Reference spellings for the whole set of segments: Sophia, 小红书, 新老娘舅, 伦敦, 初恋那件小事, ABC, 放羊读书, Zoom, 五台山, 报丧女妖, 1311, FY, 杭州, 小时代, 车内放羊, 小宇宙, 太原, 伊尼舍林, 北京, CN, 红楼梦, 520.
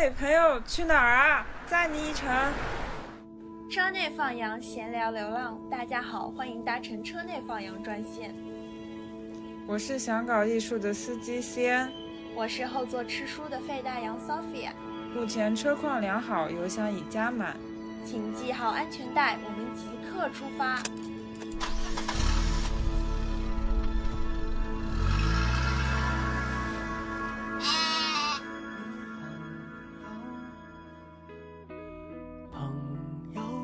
哎，朋友去哪儿啊？载你一程。车内放羊，闲聊流浪。大家好，欢迎搭乘车内放羊专线。我是想搞艺术的司机 CN， 我是后座吃书的费大洋 Sophia。 目前车况良好，油箱已加满，请系好安全带，我们即刻出发。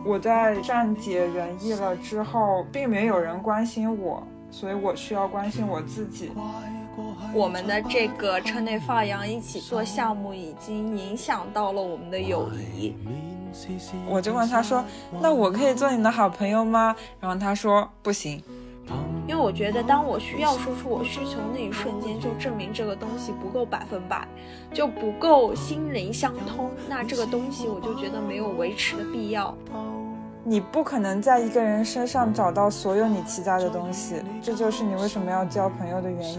我在善解人意了之后，并没有人关心我，所以我需要关心我自己。我们的这个车内放羊一起做项目已经影响到了我们的友谊。我就问他说，那我可以做你的好朋友吗？然后他说不行。因为我觉得当我需要说出我需求那一瞬间，就证明这个东西不够100%，就不够心灵相通，那这个东西我就觉得没有维持的必要。你不可能在一个人身上找到所有你其他的东西，这就是你为什么要交朋友的原因。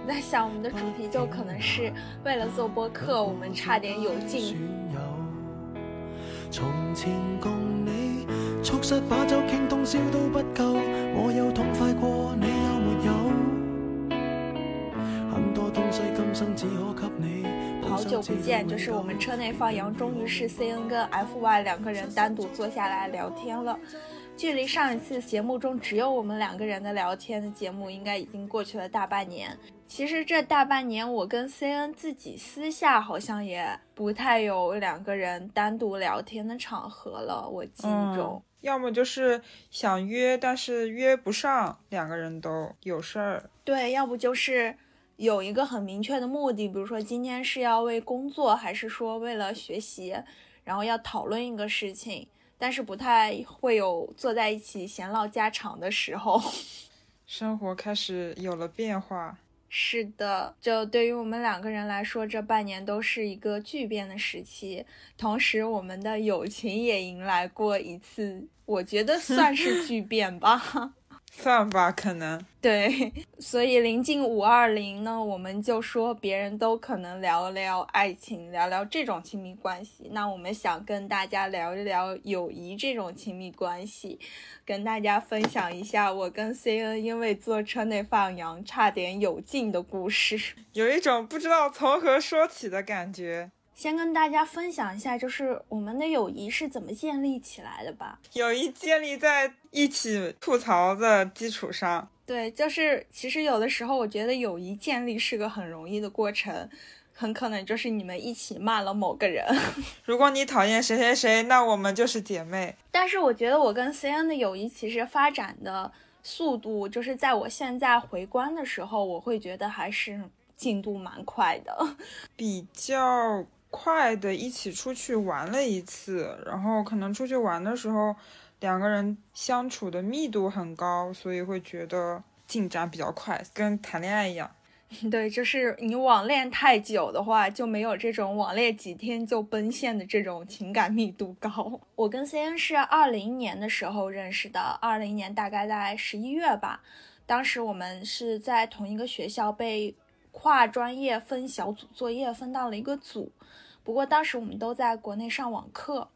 我在想我们的主题就可能是为了做播客，我们差点有劲。从前共你促膝把酒傾通宵都不夠，我有痛快過你有沒有？很多東西今生只可給你。好久不見，就是我們車內放羊終於是 CN 跟 FY 兩個人單獨坐下來聊天了。距離上一次節目中只有我們兩個人的聊天的節目，應該已經過去了大半年。其实这大半年我跟 CN 自己私下好像也不太有两个人单独聊天的场合了，我记中、要么就是想约但是约不上，两个人都有事儿。对，要不就是有一个很明确的目的，比如说今天是要为工作还是说为了学习，然后要讨论一个事情，但是不太会有坐在一起闲唠家常的时候。生活开始有了变化。是的，就对于我们两个人来说，这半年都是一个巨变的时期，同时我们的友情也迎来过一次，我觉得算是巨变吧。算吧，可能。对，所以临近520呢，我们就说别人都可能聊聊爱情，聊聊这种亲密关系，那我们想跟大家聊一聊友谊这种亲密关系，跟大家分享一下我跟 CN 因为坐车内放羊差点有劲的故事。有一种不知道从何说起的感觉。先跟大家分享一下，就是我们的友谊是怎么建立起来的吧。友谊建立在一起吐槽的基础上。对，就是其实有的时候我觉得友谊建立是个很容易的过程，很可能就是你们一起骂了某个人。如果你讨厌谁谁谁，那我们就是姐妹。但是我觉得我跟 CN 的友谊其实发展的速度，就是在我现在回观的时候，我会觉得还是进度蛮快的，比较快的一起出去玩了一次，然后可能出去玩的时候两个人相处的密度很高，所以会觉得进展比较快，跟谈恋爱一样。对，就是你网恋太久的话就没有这种网恋几天就奔现的这种情感密度高。我跟 CN 是20年的时候认识的，20年大概在11月吧，当时我们是在同一个学校被跨专业分小组作业分到了一个组，不过当时我们都在国内上网课，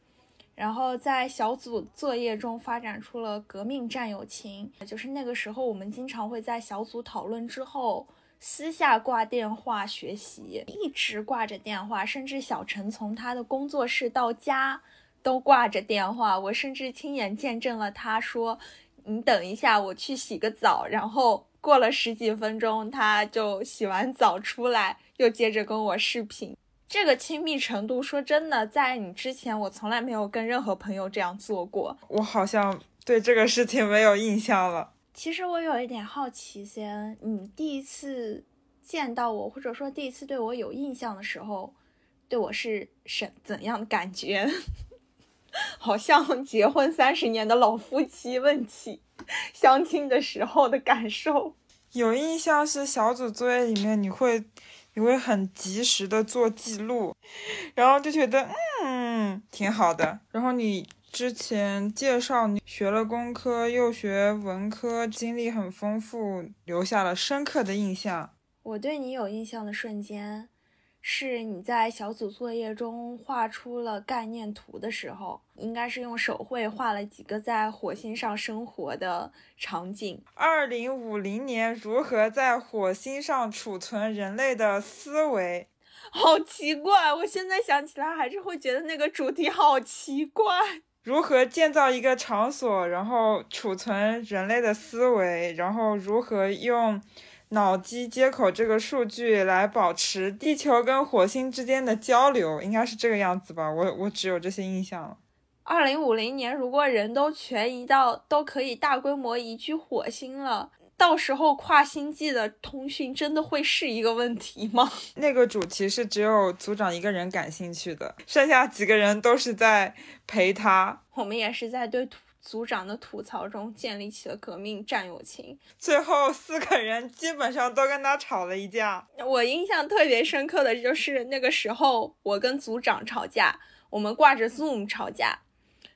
然后在小组作业中发展出了革命战友情。就是那个时候我们经常会在小组讨论之后私下挂电话学习，一直挂着电话，甚至小陈从他的工作室到家都挂着电话。我甚至亲眼见证了他说你等一下我去洗个澡，然后过了10几分钟他就洗完澡出来又接着跟我视频。这个亲密程度说真的在你之前我从来没有跟任何朋友这样做过。我好像对这个事情没有印象了。其实我有一点好奇，先你第一次见到我或者说第一次对我有印象的时候，对我是怎样的感觉？好像结婚30年的老夫妻问起相亲的时候的感受。有印象是小组作业里面你会很及时的做记录，然后就觉得挺好的。然后你之前介绍你学了工科又学文科，经历很丰富，留下了深刻的印象。我对你有印象的瞬间是你在小组作业中画出了概念图的时候，应该是用手绘画了几个在火星上生活的场景。2050年如何在火星上储存人类的思维？好奇怪，我现在想起来还是会觉得那个主题好奇怪。如何建造一个场所，然后储存人类的思维，然后如何用脑机接口这个数据来保持地球跟火星之间的交流，应该是这个样子吧，我只有这些印象了。2050年如果人都全移到，都可以大规模移居火星了，到时候跨星际的通讯真的会是一个问题吗？那个主题是只有组长一个人感兴趣的，剩下几个人都是在陪他。我们也是在对组长的吐槽中建立起了革命战友情，最后4个人基本上都跟他吵了一架。我印象特别深刻的就是那个时候我跟组长吵架，我们挂着 Zoom 吵架，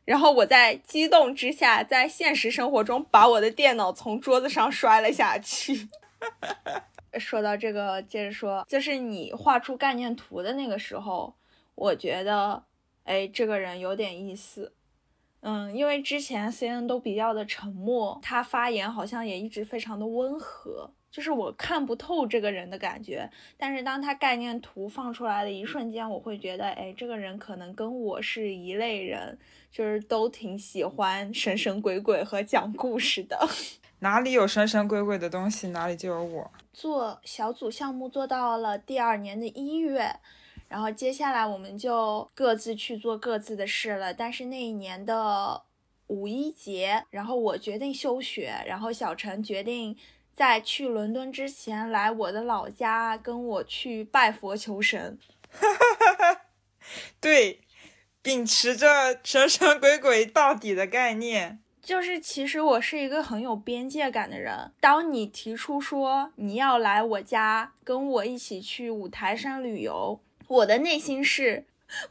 然后我在激动之下在现实生活中把我的电脑从桌子上摔了下去。说到这个接着说，就是你画出概念图的那个时候，我觉得这个人有点意思。因为之前 CN 都比较的沉默，他发言好像也一直非常的温和，就是我看不透这个人的感觉。但是当他概念图放出来的一瞬间，我会觉得这个人可能跟我是一类人，就是都挺喜欢神神鬼鬼和讲故事的。哪里有神神鬼鬼的东西，哪里就有我。做小组项目做到了第2年的1月，然后接下来我们就各自去做各自的事了。但是那一年的5.1节，然后我决定休学，然后小陈决定在去伦敦之前来我的老家跟我去拜佛求神。对，秉持着神神鬼鬼到底的概念。就是其实我是一个很有边界感的人，当你提出说你要来我家跟我一起去五台山旅游，我的内心是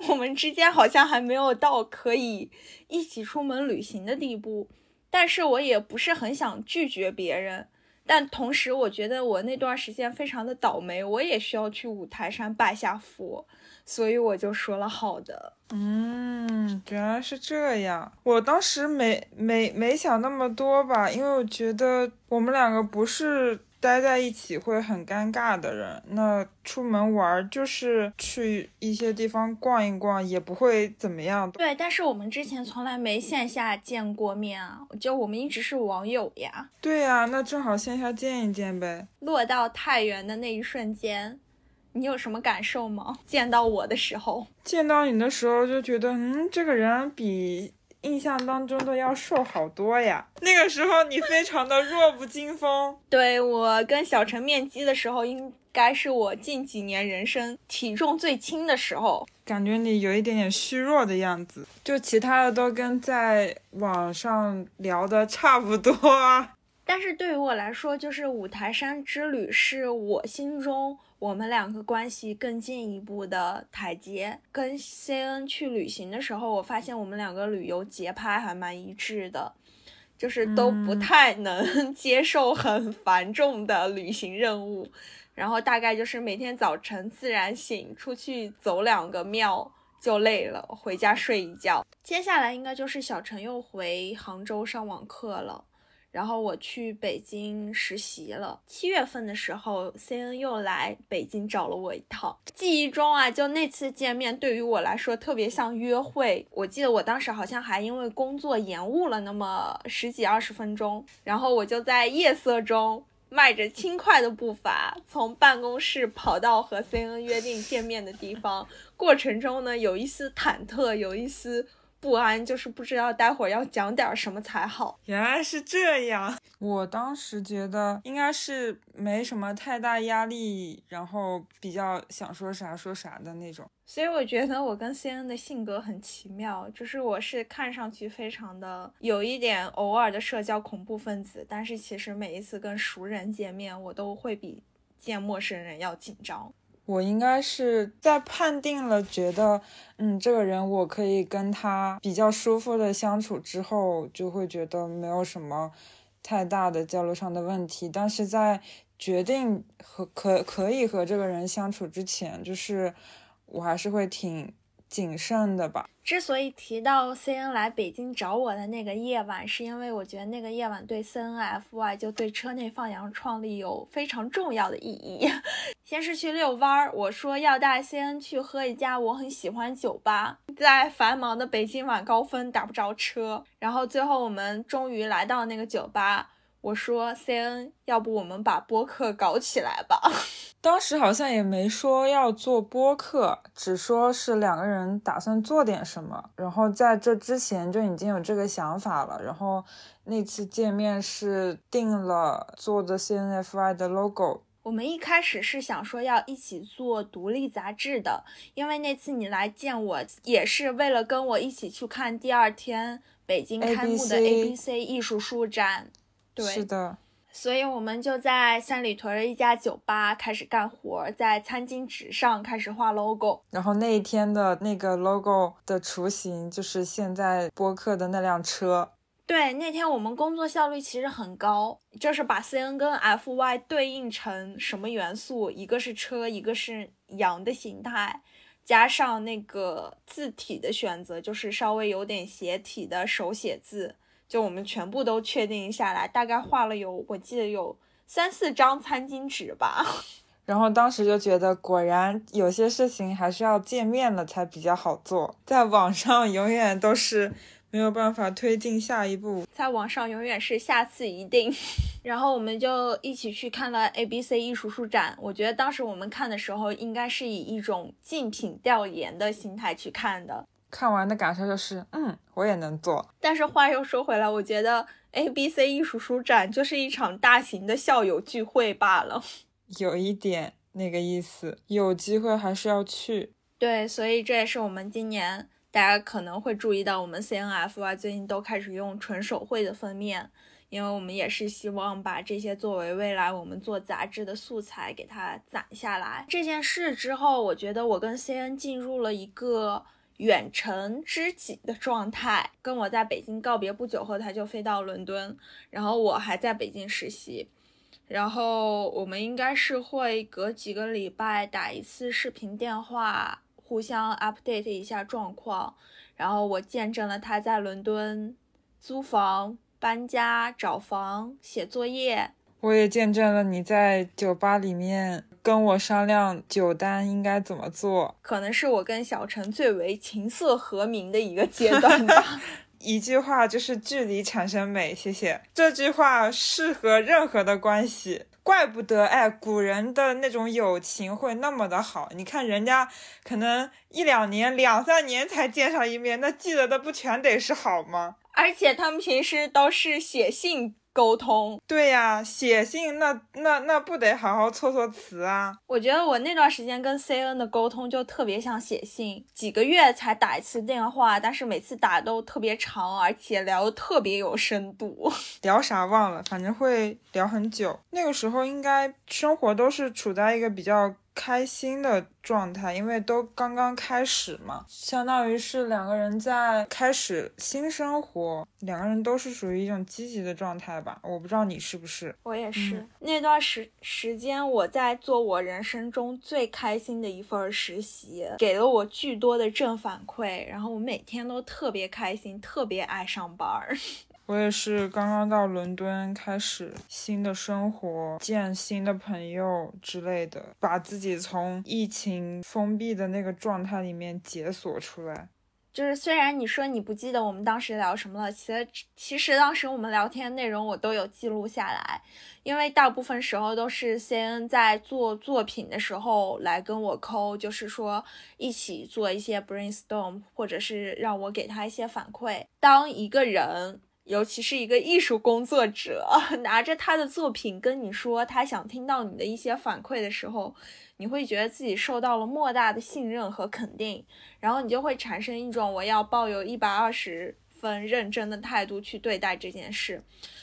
我们之间好像还没有到可以一起出门旅行的地步，但是我也不是很想拒绝别人。但同时我觉得我那段时间非常的倒霉，我也需要去五台山拜下佛，所以我就说了好的。原来是这样。我当时没想那么多吧，因为我觉得我们两个不是待在一起会很尴尬的人，那出门玩就是去一些地方逛一逛也不会怎么样。对，但是我们之前从来没线下见过面啊，就我们一直是网友呀。对呀，那正好线下见一见呗。落到太原的那一瞬间，你有什么感受吗？见到我的时候。见到你的时候就觉得这个人比印象当中的要瘦好多呀。那个时候你非常的弱不禁风。对，我跟小陈面基的时候应该是我近几年人生体重最轻的时候，感觉你有一点点虚弱的样子，就其他的都跟在网上聊的差不多啊。但是对于我来说，就是五台山之旅是我心中我们两个关系更进一步的台阶。跟 CN 去旅行的时候，我发现我们两个旅游节拍还蛮一致的，就是都不太能接受很繁重的旅行任务，然后大概就是每天早晨自然醒，出去走2个庙就累了，回家睡一觉。接下来应该就是小陈又回杭州上网课了，然后我去北京实习了。7月份的时候 CN 又来北京找了我一趟。记忆中啊，就那次见面对于我来说特别像约会。我记得我当时好像还因为工作延误了那么10几20分钟，然后我就在夜色中迈着轻快的步伐从办公室跑到和 CN 约定见面的地方。过程中呢，有一丝忐忑，有一丝不安，就是不知道待会儿要讲点什么才好。原来是这样。我当时觉得应该是没什么太大压力，然后比较想说啥说啥的那种。所以我觉得我跟 CN 的性格很奇妙，就是我是看上去非常的有一点偶尔的社交恐怖分子，但是其实每一次跟熟人见面我都会比见陌生人要紧张。我应该是在判定了觉得这个人我可以跟他比较舒服的相处之后，就会觉得没有什么太大的交流上的问题。但是在决定可以和这个人相处之前，就是我还是会挺谨慎的吧。之所以提到 CN 来北京找我的那个夜晚，是因为我觉得那个夜晚对 CNFY 就对车内放羊创立有非常重要的意义。先是去遛弯儿，我说要带 CN 去喝一家我很喜欢酒吧，在繁忙的北京晚高峰打不着车，然后最后我们终于来到那个酒吧。我说 CN 要不我们把播客搞起来吧，当时好像也没说要做播客，只说是两个人打算做点什么，然后在这之前就已经有这个想法了。然后那次见面是定了做的 CNFY 的 logo。 我们一开始是想说要一起做独立杂志的，因为那次你来见我也是为了跟我一起去看第二天北京开幕的 ABC 艺术书展。对，是的，所以我们就在三里屯的一家酒吧开始干活，在餐巾纸上开始画 logo。 然后那一天的那个 logo 的雏形就是现在播客的那辆车。对，那天我们工作效率其实很高，就是把 CN 跟 FY 对应成什么元素，一个是车，一个是羊的形态，加上那个字体的选择，就是稍微有点斜体的手写字，就我们全部都确定下来，大概画了有，我记得有3-4张餐巾纸吧。然后当时就觉得果然有些事情还是要见面了才比较好做，在网上永远都是没有办法推进下一步，在网上永远是下次一定。然后我们就一起去看了 ABC 艺术书展，我觉得当时我们看的时候应该是以一种竞品调研的心态去看的。看完的感受就是我也能做。但是话又说回来，我觉得 ABC 艺术书展就是一场大型的校友聚会罢了，有一点那个意思，有机会还是要去。对，所以这也是我们今年大家可能会注意到我们 CNFY 最近都开始用纯手绘的封面，因为我们也是希望把这些作为未来我们做杂志的素材给它攒下来。这件事之后，我觉得我跟 CN 进入了一个远程知己的状态，跟我在北京告别不久后，他就飞到伦敦，然后我还在北京实习，然后我们应该是会隔几个礼拜打一次视频电话，互相 update 一下状况。然后我见证了他在伦敦租房、搬家、找房、写作业，我也见证了你在酒吧里面跟我商量酒单应该怎么做。可能是我跟小陈最为琴瑟和鸣的一个阶段吧。一句话就是距离产生美，谢谢。这句话适合任何的关系，怪不得古人的那种友情会那么的好。你看人家可能1-2年、2-3年才见上一面，那记得的不全得是好吗？而且他们平时都是写信沟通。对呀，写信那不得好好措措词啊。我觉得我那段时间跟 CN 的沟通就特别像写信，几个月才打一次电话，但是每次打都特别长，而且聊特别有深度。聊啥忘了，反正会聊很久。那个时候应该生活都是处在一个比较开心的状态，因为都刚刚开始嘛，相当于是两个人在开始新生活，两个人都是属于一种积极的状态吧。我不知道你是不是。我也是。那段时间我在做我人生中最开心的一份实习，给了我巨多的正反馈，然后我每天都特别开心，特别爱上班。我也是刚刚到伦敦开始新的生活，见新的朋友之类的，把自己从疫情封闭的那个状态里面解锁出来。就是虽然你说你不记得我们当时聊什么了，其实当时我们聊天内容我都有记录下来，因为大部分时候都是 CN 在做作品的时候来跟我抠，就是说一起做一些 brainstorm， 或者是让我给他一些反馈。当一个人，尤其是一个艺术工作者，拿着他的作品跟你说他想听到你的一些反馈的时候，你会觉得自己受到了莫大的信任和肯定，然后你就会产生一种我要抱有120分认真的态度去对待这件事。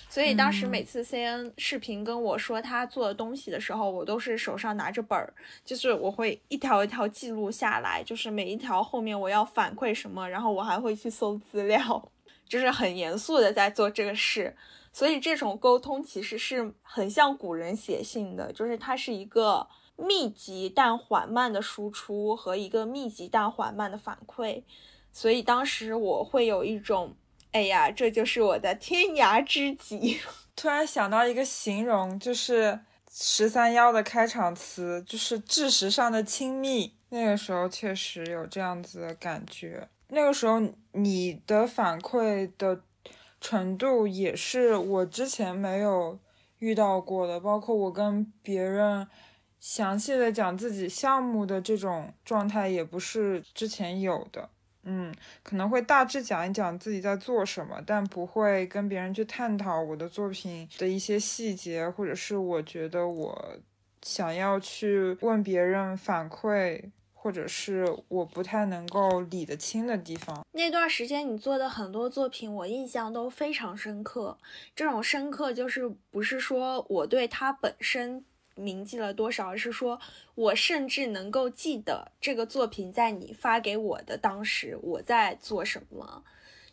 所以当时每次 CN 视频跟我说他做的东西的时候，我都是手上拿着本儿，就是我会一条一条记录下来，就是每一条后面我要反馈什么，然后我还会去搜资料，就是很严肃的在做这个事。所以这种沟通其实是很像古人写信的，就是它是一个密集但缓慢的输出和一个密集但缓慢的反馈。所以当时我会有一种哎呀这就是我的天涯知己。突然想到一个形容，就是1311的开场词，就是事实上的亲密。那个时候确实有这样子的感觉，那个时候你的反馈的程度也是我之前没有遇到过的，包括我跟别人详细的讲自己项目的这种状态也不是之前有的。可能会大致讲一讲自己在做什么，但不会跟别人去探讨我的作品的一些细节，或者是我觉得我想要去问别人反馈，或者是我不太能够理得清的地方。那段时间你做的很多作品我印象都非常深刻，这种深刻就是不是说我对它本身铭记了多少，而是说我甚至能够记得这个作品在你发给我的当时我在做什么。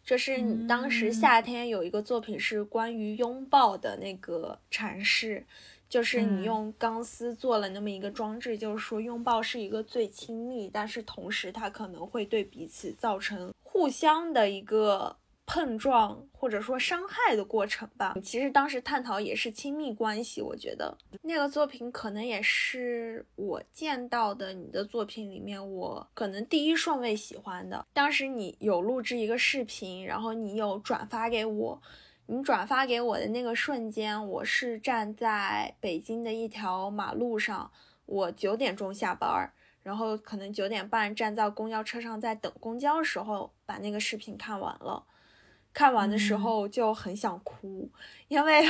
就是你当时夏天有一个作品是关于拥抱的那个阐释，就是你用钢丝做了那么一个装置，就是说拥抱是一个最亲密，但是同时它可能会对彼此造成互相的一个碰撞或者说伤害的过程吧。其实当时探讨也是亲密关系，我觉得那个作品可能也是我见到的你的作品里面我可能第一顺位喜欢的。当时你有录制一个视频，然后你有转发给我，你转发给我的那个瞬间，我是站在北京的一条马路上，我9点钟下班，然后可能9点半站在公交车上在等公交的时候把那个视频看完了。看完的时候就很想哭，因为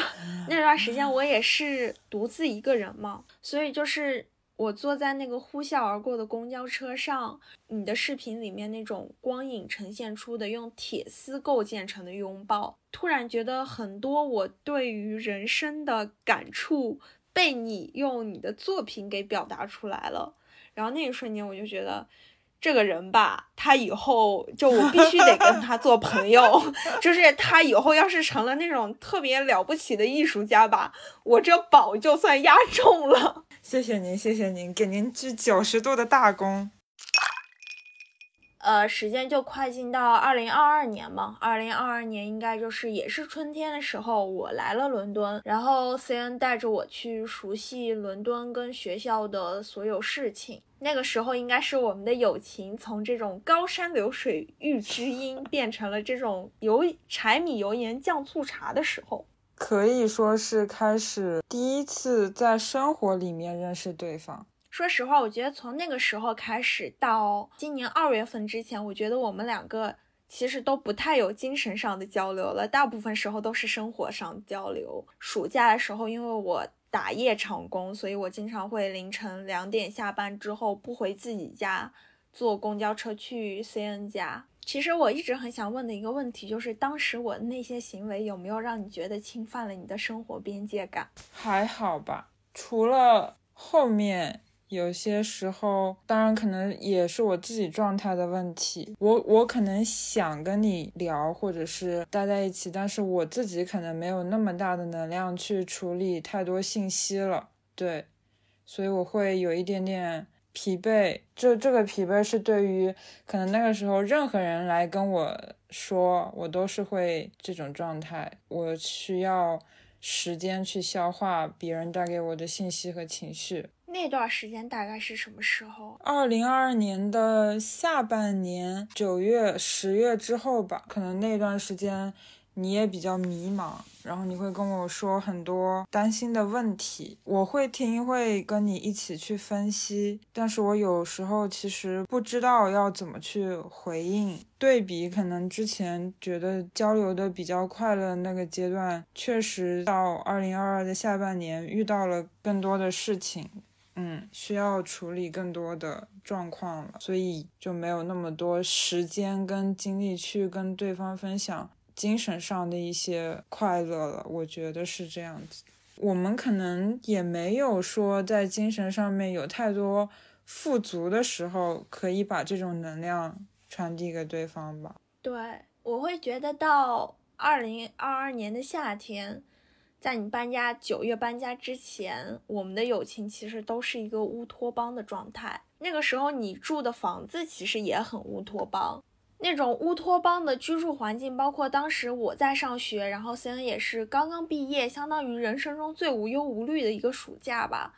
那段时间我也是独自一个人嘛，所以就是我坐在那个呼啸而过的公交车上，你的视频里面那种光影呈现出的用铁丝构建成的拥抱，突然觉得很多我对于人生的感触被你用你的作品给表达出来了。然后那一瞬间我就觉得这个人吧，他以后就我必须得跟他做朋友就是他以后要是成了那种特别了不起的艺术家吧，我这宝就算压中了。谢谢您，谢谢您，给您鞠90度的大躬。时间就快进到2022年嘛，2022年应该就是也是春天的时候，我来了伦敦，然后 CN 带着我去熟悉伦敦跟学校的所有事情。那个时候应该是我们的友情从这种高山流水遇知音变成了这种柴米油盐酱醋茶的时候，可以说是开始第一次在生活里面认识对方。说实话，我觉得从那个时候开始到今年2月份之前，我觉得我们两个其实都不太有精神上的交流了，大部分时候都是生活上交流。暑假的时候，因为我打夜场工，所以我经常会凌晨2点下班之后不回自己家，坐公交车去 CN 家。其实我一直很想问的一个问题就是，当时我那些行为有没有让你觉得侵犯了你的生活边界感？还好吧，除了后面有些时候，当然可能也是我自己状态的问题，我可能想跟你聊或者是待在一起，但是我自己可能没有那么大的能量去处理太多信息了，对，所以我会有一点点疲惫。这个疲惫是对于可能那个时候任何人来跟我说，我都是会这种状态，我需要时间去消化别人带给我的信息和情绪。那段时间大概是什么时候？2022年的下半年，9月、10月之后吧。可能那段时间你也比较迷茫，然后你会跟我说很多担心的问题，我会听，会跟你一起去分析，但是我有时候其实不知道要怎么去回应。对比可能之前觉得交流的比较快乐的那个阶段，确实到2022的下半年遇到了更多的事情，需要处理更多的状况了，所以就没有那么多时间跟精力去跟对方分享精神上的一些快乐了。我觉得是这样子，我们可能也没有说在精神上面有太多富足的时候可以把这种能量传递给对方吧。对，我会觉得到2022年的夏天，在你搬家9月搬家之前，我们的友情其实都是一个乌托邦的状态。那个时候你住的房子其实也很乌托邦，那种乌托邦的居住环境，包括当时我在上学，然后 CN 也是刚刚毕业，相当于人生中最无忧无虑的一个暑假吧。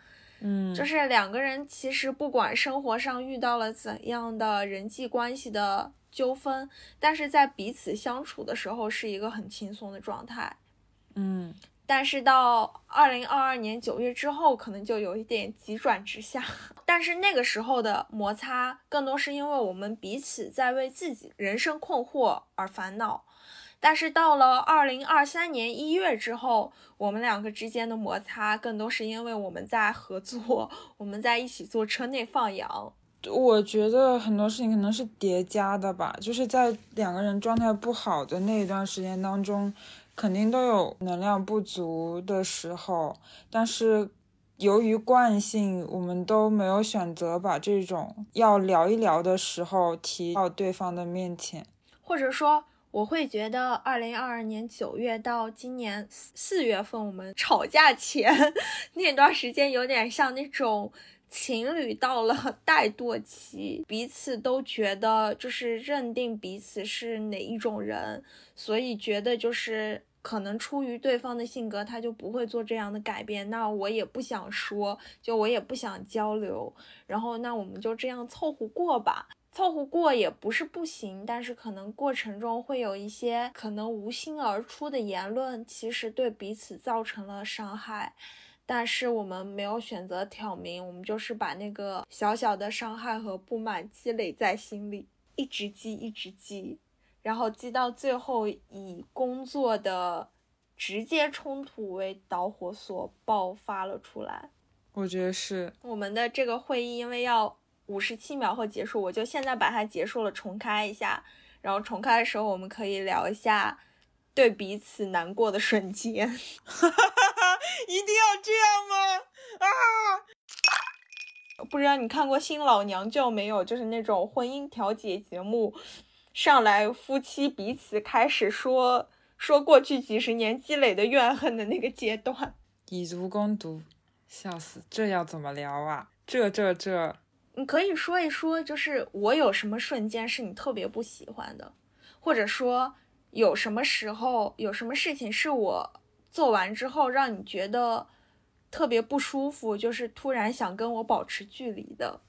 就是两个人其实不管生活上遇到了怎样的人际关系的纠纷，但是在彼此相处的时候是一个很轻松的状态。但是到2022年9月之后可能就有一点急转直下，但是那个时候的摩擦更多是因为我们彼此在为自己人生困惑而烦恼，但是到了2023年1月之后，我们两个之间的摩擦更多是因为我们在合作，我们在一起坐车内放羊。我觉得很多事情可能是叠加的吧，就是在两个人状态不好的那一段时间当中肯定都有能量不足的时候，但是由于惯性，我们都没有选择把这种要聊一聊的时候提到对方的面前。或者说我会觉得2022年9月到今年4月份我们吵架前那段时间有点像那种情侣到了怠惰期，彼此都觉得就是认定彼此是哪一种人，所以觉得就是可能出于对方的性格他就不会做这样的改变，那我也不想说，就我也不想交流，然后那我们就这样凑合过吧。凑合过也不是不行，但是可能过程中会有一些可能无心而出的言论，其实对彼此造成了伤害，但是我们没有选择挑明，我们就是把那个小小的伤害和不满积累在心里，一直积一直积，然后积到最后以工作的直接冲突为导火索爆发了出来。我觉得是我们的这个会议因为要57秒后结束，我就现在把它结束了，重开一下，然后重开的时候我们可以聊一下对彼此难过的瞬间。一定要这样吗？不知道你看过新老娘舅没有，就是那种婚姻调解节目，上来夫妻彼此开始说过去几十年积累的怨恨的那个阶段，以毒攻毒。笑死，这要怎么聊啊？这你可以说一说，就是我有什么瞬间是你特别不喜欢的，或者说有什么时候有什么事情是我做完之后让你觉得特别不舒服，就是突然想跟我保持距离的。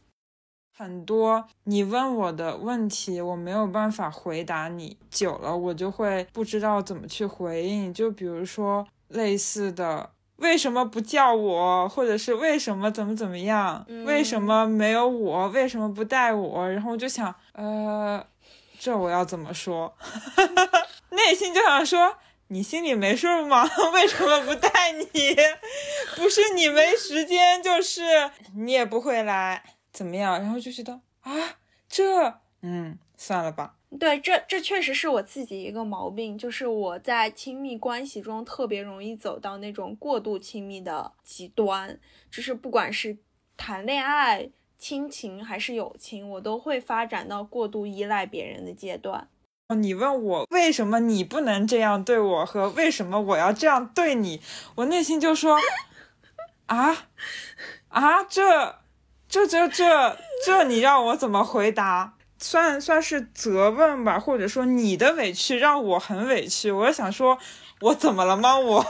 很多你问我的问题我没有办法回答你，久了我就会不知道怎么去回应，就比如说类似的为什么不叫我，或者是为什么怎么样、为什么没有我，为什么不带我，然后我就想这我要怎么说？内心就想说，你心里没数吗？为什么不带你？不是你没时间，就是你也不会来，怎么样？然后就觉得啊，算了吧。对，这确实是我自己一个毛病，就是我在亲密关系中特别容易走到那种过度亲密的极端，就是不管是谈恋爱亲情还是友情，我都会发展到过度依赖别人的阶段。你问我为什么你不能这样对我和为什么我要这样对你，我内心就说这你让我怎么回答？算是责问吧，或者说你的委屈让我很委屈，我想说我怎么了吗？我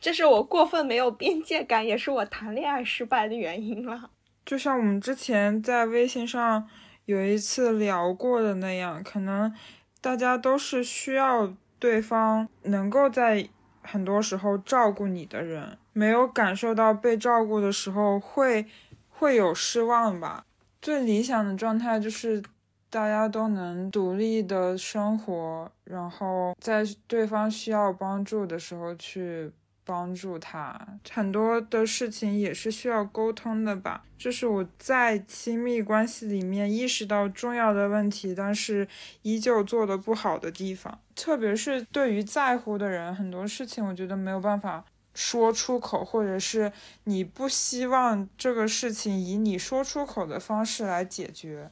这是我过分没有边界感，也是我谈恋爱失败的原因了。就像我们之前在微信上有一次聊过的那样，可能大家都是需要对方能够在很多时候照顾你的人，没有感受到被照顾的时候会有失望吧。最理想的状态就是大家都能独立的生活，然后在对方需要帮助的时候去帮助他，很多的事情也是需要沟通的吧。这是我在亲密关系里面意识到重要的问题，但是依旧做得不好的地方。特别是对于在乎的人，很多事情我觉得没有办法说出口，或者是你不希望这个事情以你说出口的方式来解决，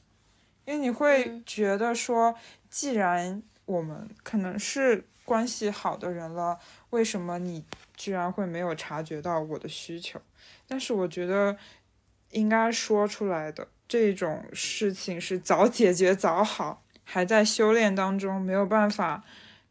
因为你会觉得说，既然我们可能是关系好的人了，为什么你居然会没有察觉到我的需求？但是我觉得应该说出来的这种事情是早解决早好，还在修炼当中，没有办法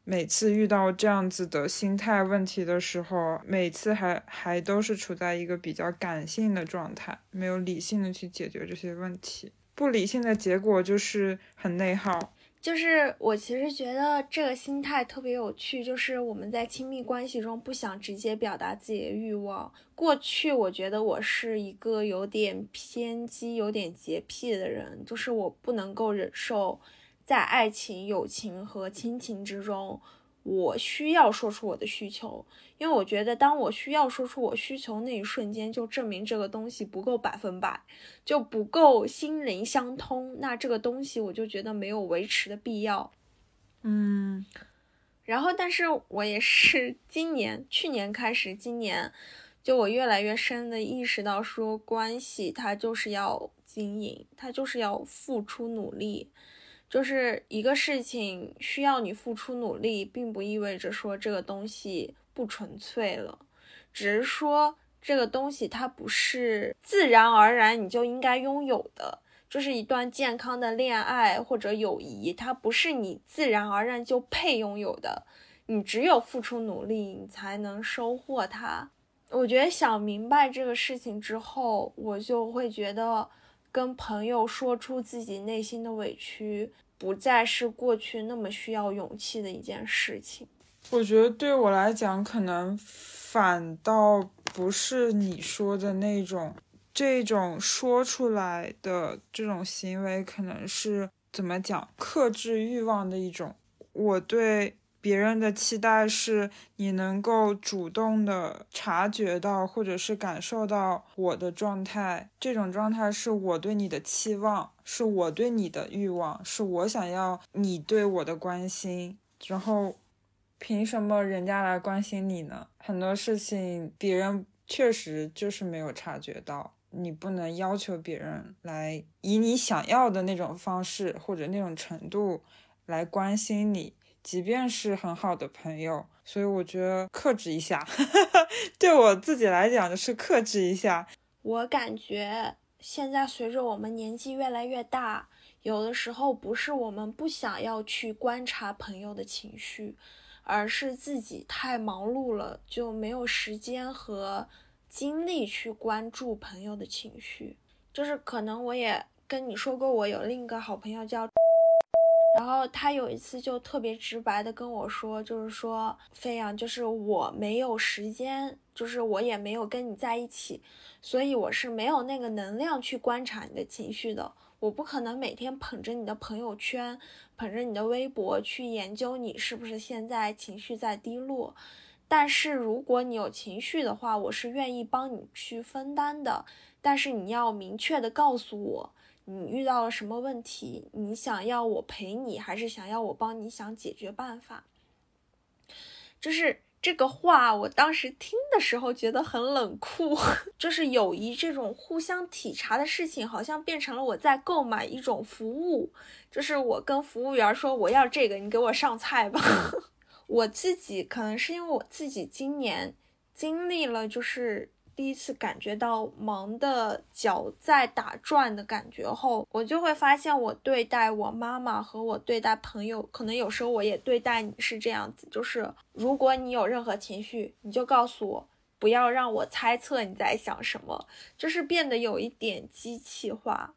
每次遇到这样子的心态问题的时候，每次还都是处在一个比较感性的状态，没有理性的去解决这些问题。不理性的结果就是很内耗。就是我其实觉得这个心态特别有趣，就是我们在亲密关系中不想直接表达自己的欲望。过去我觉得我是一个有点偏激有点洁癖的人，就是我不能够忍受在爱情、友情和亲情之中，我需要说出我的需求，因为我觉得当我需要说出我需求那一瞬间，就证明这个东西不够100%，就不够心灵相通，那这个东西我就觉得没有维持的必要。然后但是我也是去年开始，今年就我越来越深的意识到说，关系它就是要经营，它就是要付出努力。就是一个事情需要你付出努力，并不意味着说这个东西不纯粹了，只是说这个东西它不是自然而然你就应该拥有的。就是一段健康的恋爱或者友谊，它不是你自然而然就配拥有的，你只有付出努力你才能收获它。我觉得想明白这个事情之后，我就会觉得跟朋友说出自己内心的委屈，不再是过去那么需要勇气的一件事情。我觉得对我来讲，可能反倒不是你说的那种，这种说出来的这种行为，可能是怎么讲，克制欲望的一种。我对别人的期待是你能够主动的察觉到或者是感受到我的状态，这种状态是我对你的期望，是我对你的欲望，是我想要你对我的关心。然后凭什么人家来关心你呢？很多事情别人确实就是没有察觉到，你不能要求别人来以你想要的那种方式或者那种程度来关心你，即便是很好的朋友。所以我觉得克制一下对我自己来讲就是克制一下。我感觉现在随着我们年纪越来越大，有的时候不是我们不想要去观察朋友的情绪，而是自己太忙碌了，就没有时间和精力去关注朋友的情绪。就是可能我也跟你说过，我有另一个好朋友叫，然后他有一次就特别直白的跟我说，就是说飞扬，就是我没有时间，就是我也没有跟你在一起，所以我是没有那个能量去观察你的情绪的，我不可能每天捧着你的朋友圈，捧着你的微博去研究你是不是现在情绪在低落，但是如果你有情绪的话，我是愿意帮你去分担的，但是你要明确的告诉我你遇到了什么问题，你想要我陪你，还是想要我帮你想解决办法。就是这个话我当时听的时候觉得很冷酷就是友谊这种互相体察的事情，好像变成了我在购买一种服务，就是我跟服务员说我要这个，你给我上菜吧我自己可能是因为我自己今年经历了，就是第一次感觉到忙的脚在打转的感觉后，我就会发现我对待我妈妈和我对待朋友，可能有时候我也对待你是这样子，就是如果你有任何情绪你就告诉我，不要让我猜测你在想什么，就是变得有一点机器化。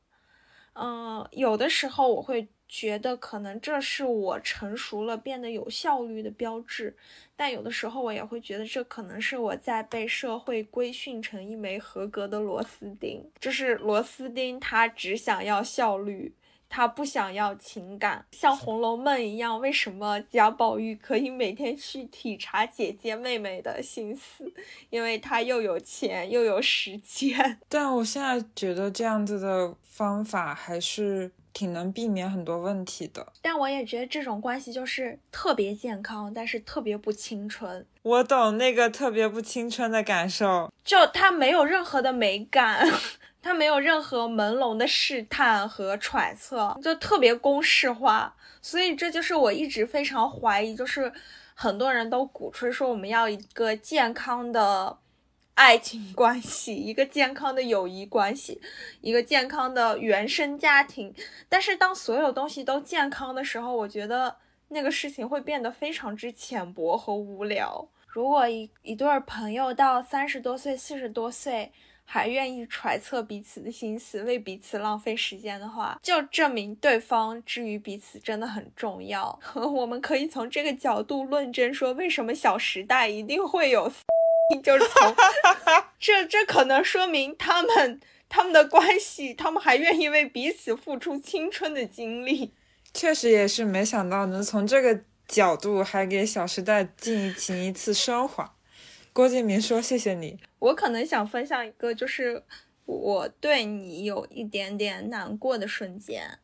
有的时候我会觉得可能这是我成熟了变得有效率的标志，但有的时候我也会觉得这可能是我在被社会规训成一枚合格的螺丝钉，就是螺丝钉它只想要效率，它不想要情感。像红楼梦一样，为什么贾宝玉可以每天去体察姐姐妹妹的心思，因为他又有钱又有时间。但我现在觉得这样子的方法还是挺能避免很多问题的，但我也觉得这种关系就是特别健康，但是特别不青春。我懂那个特别不青春的感受，就它没有任何的美感它没有任何朦胧的试探和揣测，就特别公式化。所以这就是我一直非常怀疑，就是很多人都鼓吹说我们要一个健康的爱情关系，一个健康的友谊关系，一个健康的原生家庭，但是当所有东西都健康的时候，我觉得那个事情会变得非常之浅薄和无聊。如果一对朋友到30多岁、40多岁还愿意揣测彼此的心思，为彼此浪费时间的话，就证明对方之于彼此真的很重要。我们可以从这个角度论证说，为什么《小时代》一定会有就是从这可能说明他们的关系，他们还愿意为彼此付出青春的精力。确实也是没想到能从这个角度还给《小时代》进行一次升华。郭敬明说谢谢你。我可能想分享一个，就是我对你有一点点难过的瞬间。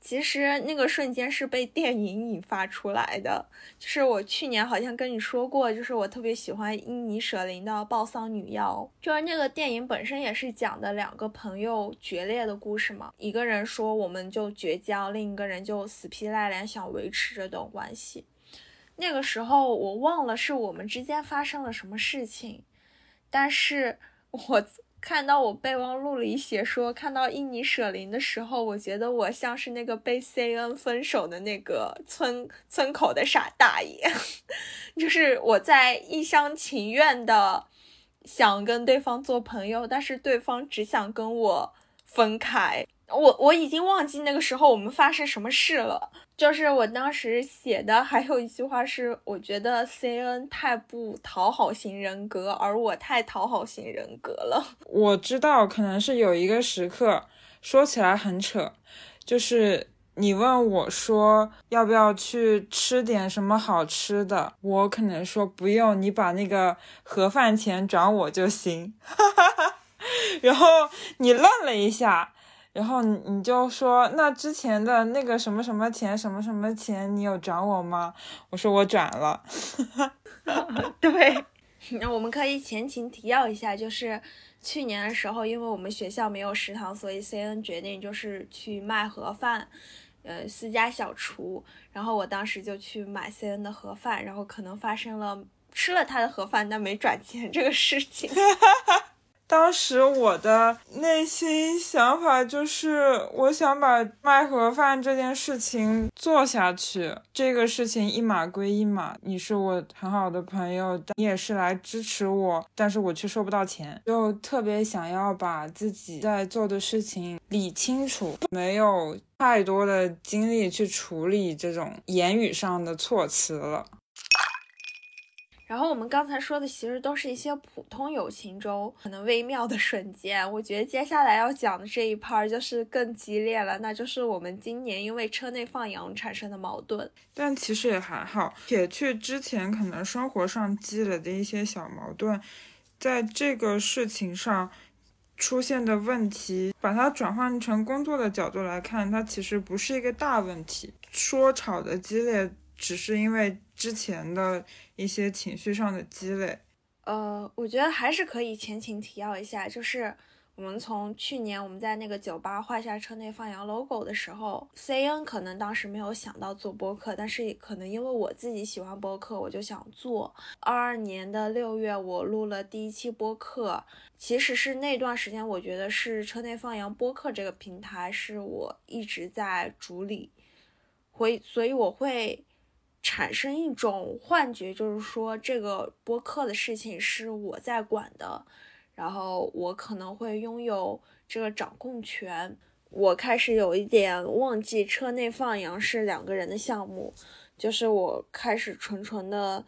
其实那个瞬间是被电影引发出来的，就是我去年好像跟你说过，就是我特别喜欢伊尼舍林的《报丧女妖》，就是那个电影本身也是讲的两个朋友决裂的故事嘛，一个人说我们就绝交，另一个人就死皮赖脸想维持这段关系。那个时候我忘了是我们之间发生了什么事情，但是我看到我备忘录里写说看到伊尼舍林的时候，我觉得我像是那个被 CN 分手的那个村口的傻大爷，就是我在一厢情愿的想跟对方做朋友，但是对方只想跟我分开。我已经忘记那个时候我们发生什么事了，就是我当时写的还有一句话是，我觉得 CN 太不讨好型人格，而我太讨好型人格了。我知道可能是有一个时刻说起来很扯，就是你问我说要不要去吃点什么好吃的，我可能说不用，你把那个盒饭钱转我就行。然后你愣了一下，然后你就说那之前的那个什么什么钱什么什么钱你有转我吗？我说我转了。对，那我们可以前情提要一下，就是去年的时候，因为我们学校没有食堂，所以 CN 决定就是去卖盒饭，私家小厨，然后我当时就去买 CN 的盒饭，然后可能发生了吃了他的盒饭但没转钱这个事情。当时我的内心想法就是我想把卖盒饭这件事情做下去，这个事情一码归一码，你是我很好的朋友，你也是来支持我，但是我却收不到钱，就特别想要把自己在做的事情理清楚，没有太多的精力去处理这种言语上的措辞了。然后我们刚才说的其实都是一些普通友情中可能微妙的瞬间，我觉得接下来要讲的这一 part 就是更激烈了，那就是我们今年因为车内放羊产生的矛盾。但其实也还好，撇去之前可能生活上积累的一些小矛盾，在这个事情上出现的问题，把它转换成工作的角度来看，它其实不是一个大问题。说吵的激烈只是因为之前的一些情绪上的积累。我觉得还是可以前情提要一下，就是我们从去年我们在那个酒吧画下车内放羊 logo 的时候， CN 可能当时没有想到做播客，但是可能因为我自己喜欢播客，我就想做。22年的6月我录了第一期播客，其实是那段时间我觉得是车内放羊播客这个平台是我一直在主理，所以我会产生一种幻觉，就是说这个播客的事情是我在管的，然后我可能会拥有这个掌控权。我开始有一点忘记车内放羊是两个人的项目，就是我开始纯的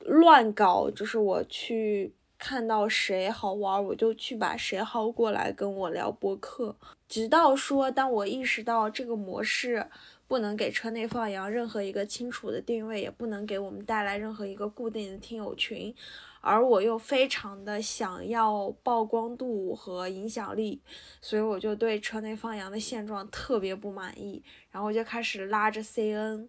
乱搞，就是我去看到谁好玩我就去把谁薅过来跟我聊播客，直到说当我意识到这个模式不能给车内放羊任何一个清楚的定位，也不能给我们带来任何一个固定的听友群，而我又非常的想要曝光度和影响力，所以我就对车内放羊的现状特别不满意，然后我就开始拉着 CN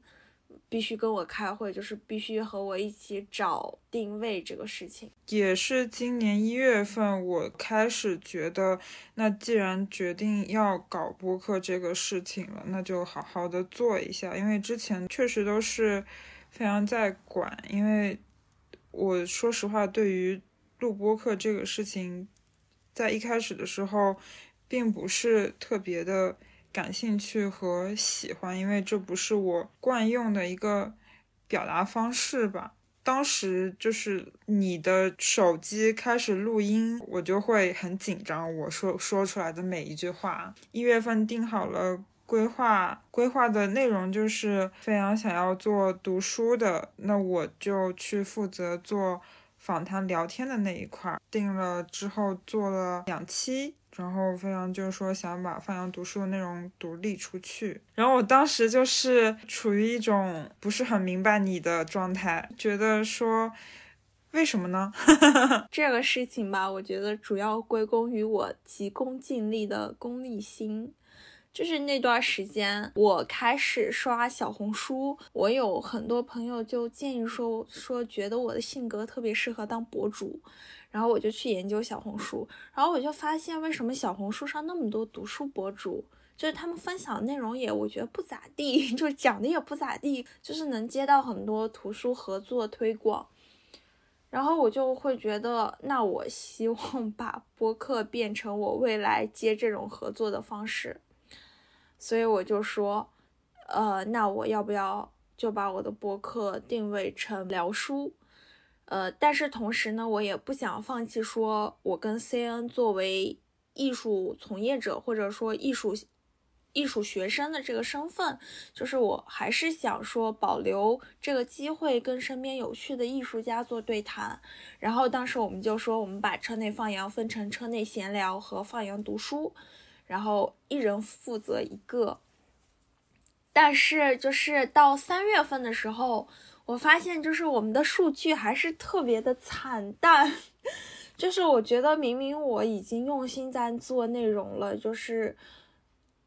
必须跟我开会，就是必须和我一起找定位这个事情。也是今年1月份我开始觉得，那既然决定要搞播客这个事情了，那就好好的做一下，因为之前确实都是非常在管，因为我说实话对于录播客这个事情在一开始的时候并不是特别的感兴趣和喜欢，因为这不是我惯用的一个表达方式吧。当时就是你的手机开始录音，我就会很紧张，我说出来的每一句话。1月份定好了规划的内容，就是飞扬想要做读书的，那我就去负责做访谈聊天的那一块。定了之后做了2期，然后飞扬就说想把飞扬读书的内容独立出去，然后我当时就是处于一种不是很明白你的状态，觉得说为什么呢？这个事情吧，我觉得主要归功于我急功近利的功利心。就是那段时间我开始刷小红书，我有很多朋友就建议说觉得我的性格特别适合当博主，然后我就去研究小红书，然后我就发现为什么小红书上那么多读书博主，就是他们分享的内容也我觉得不咋地，就讲的也不咋地，就是能接到很多图书合作推广。然后我就会觉得，那我希望把播客变成我未来接这种合作的方式，所以我就说那我要不要就把我的播客定位成聊书。但是同时呢，我也不想放弃说我跟 CN 作为艺术从业者或者说艺术学生的这个身份，就是我还是想说保留这个机会跟身边有趣的艺术家做对谈。然后当时我们就说，我们把车内放羊分成车内闲聊和放羊读书，然后一人负责一个。但是就是到3月份的时候，我发现就是我们的数据还是特别的惨淡，就是我觉得明明我已经用心在做内容了，就是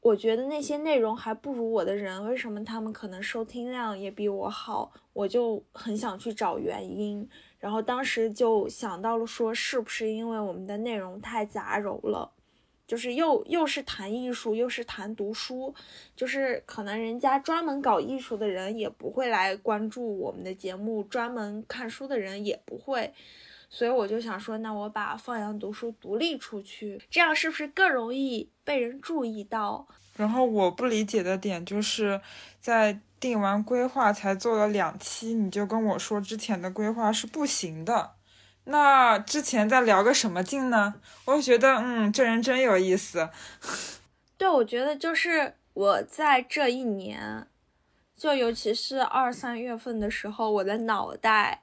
我觉得那些内容还不如我的人，为什么他们可能收听量也比我好，我就很想去找原因。然后当时就想到了说，是不是因为我们的内容太杂糅了，就是又是谈艺术又是谈读书，就是可能人家专门搞艺术的人也不会来关注我们的节目，专门看书的人也不会。所以我就想说，那我把放羊读书独立出去，这样是不是更容易被人注意到？然后我不理解的点就是在定完规划才做了2期，你就跟我说之前的规划是不行的，那之前在聊个什么劲呢？我觉得这人真有意思。对，我觉得就是我在这一年，就尤其是2、3月份的时候，我的脑袋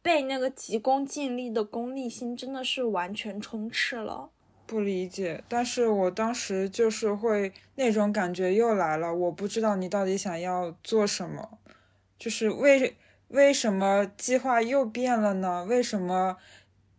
被那个急功近利的功利心真的是完全充斥了。不理解，但是我当时就是会那种感觉又来了，我不知道你到底想要做什么，就是为什么计划又变了呢？为什么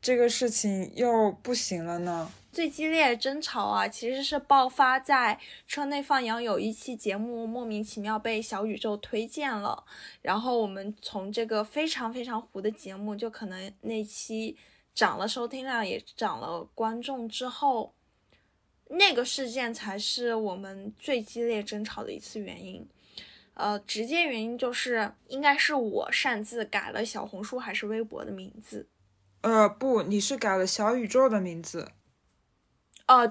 这个事情又不行了呢？最激烈的争吵啊，其实是爆发在车内放羊有一期节目莫名其妙被小宇宙推荐了，然后我们从这个非常非常糊的节目，就可能那期涨了收听量也涨了观众之后，那个事件才是我们最激烈争吵的一次原因。直接原因就是应该是我擅自改了小红书还是微博的名字。不，你是改了小宇宙的名字。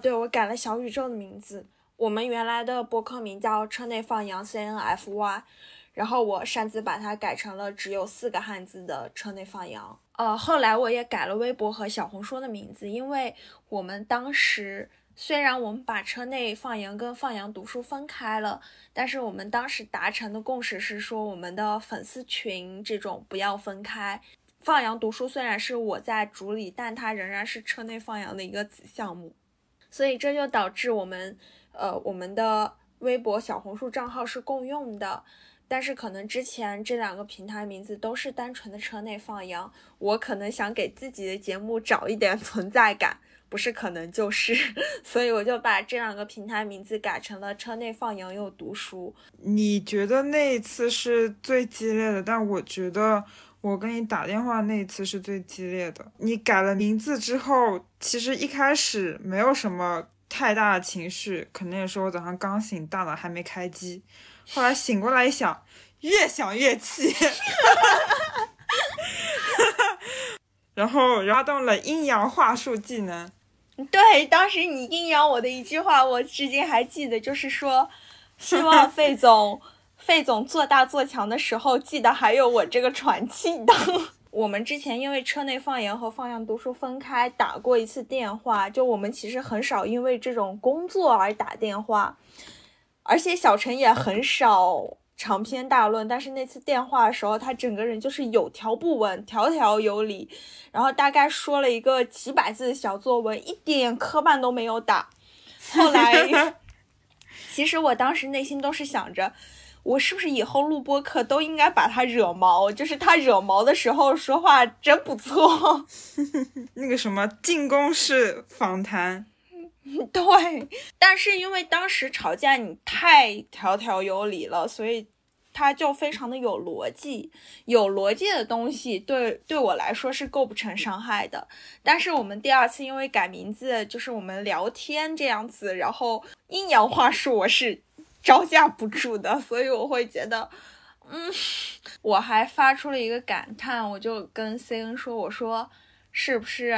对，我改了小宇宙的名字。我们原来的播客名叫车内放羊 CNFY， 然后我擅自把它改成了只有4个汉字的车内放羊。后来我也改了微博和小红书的名字，因为我们当时虽然我们把车内放羊跟放羊读书分开了，但是我们当时达成的共识是说，我们的粉丝群这种不要分开。放羊读书虽然是我在主理，但它仍然是车内放羊的一个子项目，所以这就导致我们的微博小红书账号是共用的。但是可能之前这2个平台名字都是单纯的车内放羊，我可能想给自己的节目找一点存在感，不是可能就是，所以我就把这两个平台名字改成了车内放羊又读书。你觉得那一次是最激烈的，但我觉得我跟你打电话那一次是最激烈的。你改了名字之后，其实一开始没有什么太大的情绪，可能也是我早上刚醒，大脑还没开机，后来醒过来一想，越想越气。然后发动了阴阳话术技能。对，当时你阴阳我的一句话我至今还记得，就是说希望费总做大做强的时候，记得还有我这个喘气档。我们之前因为车内放羊和放羊读书分开打过一次电话，就我们其实很少因为这种工作而打电话，而且小陈也很少长篇大论，但是那次电话的时候他整个人就是有条不紊，条条有理，然后大概说了一个几百字的小作文，一点磕绊都没有打。后来其实我当时内心都是想着，我是不是以后录播课都应该把他惹毛，就是他惹毛的时候说话真不错。那个什么进攻式访谈。对，但是因为当时吵架你太条条有理了，所以它就非常的有逻辑，有逻辑的东西对我来说是构不成伤害的。但是我们第二次因为改名字，就是我们聊天这样子，然后阴阳话术我是招架不住的，所以我会觉得我还发出了一个感叹，我就跟 CN 说，我说是不是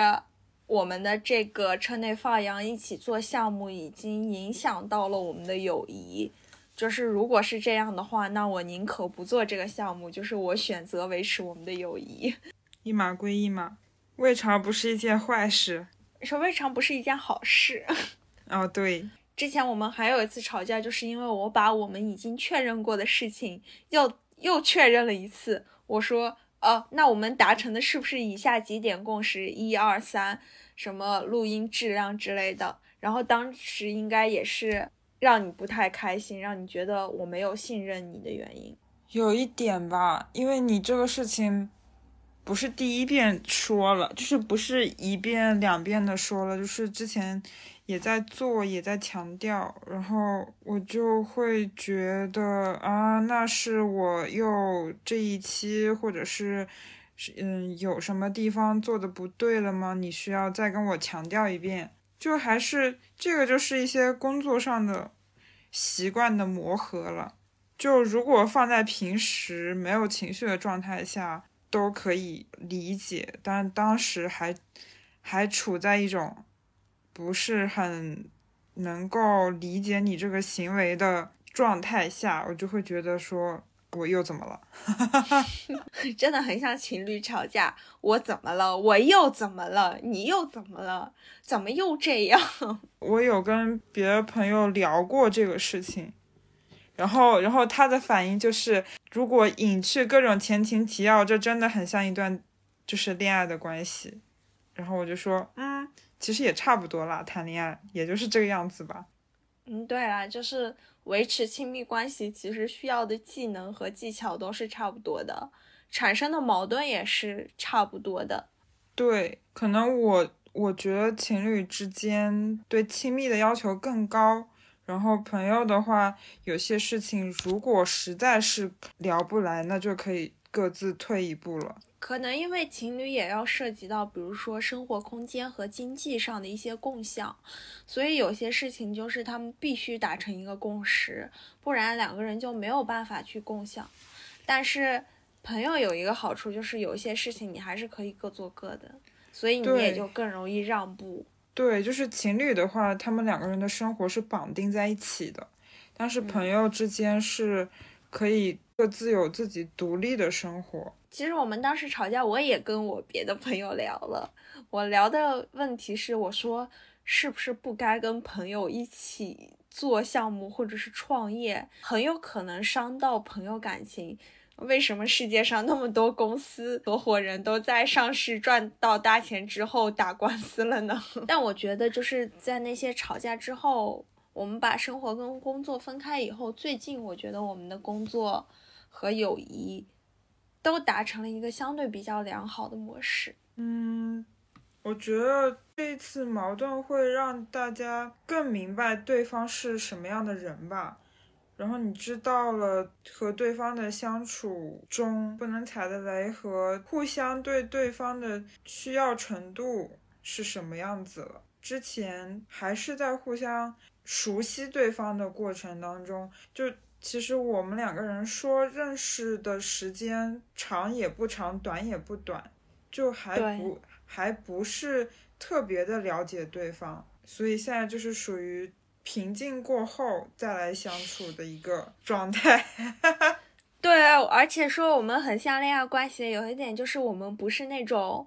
我们的这个车内放羊一起做项目已经影响到了我们的友谊，就是如果是这样的话，那我宁可不做这个项目，就是我选择维持我们的友谊。一码归一码，未尝不是一件坏事。说未尝不是一件好事。哦，对。之前我们还有一次吵架，就是因为我把我们已经确认过的事情又确认了一次。我说那我们达成的是不是以下几点共识，1、2、3，什么录音质量之类的，然后当时应该也是让你不太开心，让你觉得我没有信任你的原因有一点吧，因为你这个事情不是第一遍说了，就是不是一遍两遍的说了，就是之前也在做，也在强调，然后我就会觉得那是我又这一期或者是有什么地方做的不对了吗？你需要再跟我强调一遍。就还是这个就是一些工作上的习惯的磨合了，就如果放在平时没有情绪的状态下都可以理解，但当时还处在一种不是很能够理解你这个行为的状态下，我就会觉得说我又怎么了。真的很像情侣吵架，我怎么了，我又怎么了，你又怎么了，怎么又这样。我有跟别的朋友聊过这个事情，然后他的反应就是如果隐去各种前情提要，这真的很像一段就是恋爱的关系。然后我就说其实也差不多啦，谈恋爱也就是这个样子吧。对啦，就是维持亲密关系其实需要的技能和技巧都是差不多的，产生的矛盾也是差不多的。对，可能我觉得情侣之间对亲密的要求更高，然后朋友的话有些事情如果实在是聊不来，那就可以各自退一步了。可能因为情侣也要涉及到比如说生活空间和经济上的一些共享，所以有些事情就是他们必须达成一个共识，不然两个人就没有办法去共享。但是朋友有一个好处，就是有一些事情你还是可以各做各的，所以你也就更容易让步。 对，就是情侣的话他们两个人的生活是绑定在一起的，但是朋友之间是可以各自有自己独立的生活。其实我们当时吵架，我也跟我别的朋友聊了，我聊的问题是，我说是不是不该跟朋友一起做项目或者是创业，很有可能伤到朋友感情。为什么世界上那么多公司合伙人都在上市赚到大钱之后打官司了呢？但我觉得就是在那些吵架之后，我们把生活跟工作分开以后，最近我觉得我们的工作和友谊都达成了一个相对比较良好的模式。我觉得这次矛盾会让大家更明白对方是什么样的人吧，然后你知道了和对方的相处中不能踩的雷和互相对对方的需要程度是什么样子了。之前还是在互相熟悉对方的过程当中，就其实我们两个人说认识的时间长也不长，短也不短，就还不是特别的了解对方，所以现在就是属于平静过后再来相处的一个状态。对，而且说我们很像恋爱关系，有一点就是我们不是那种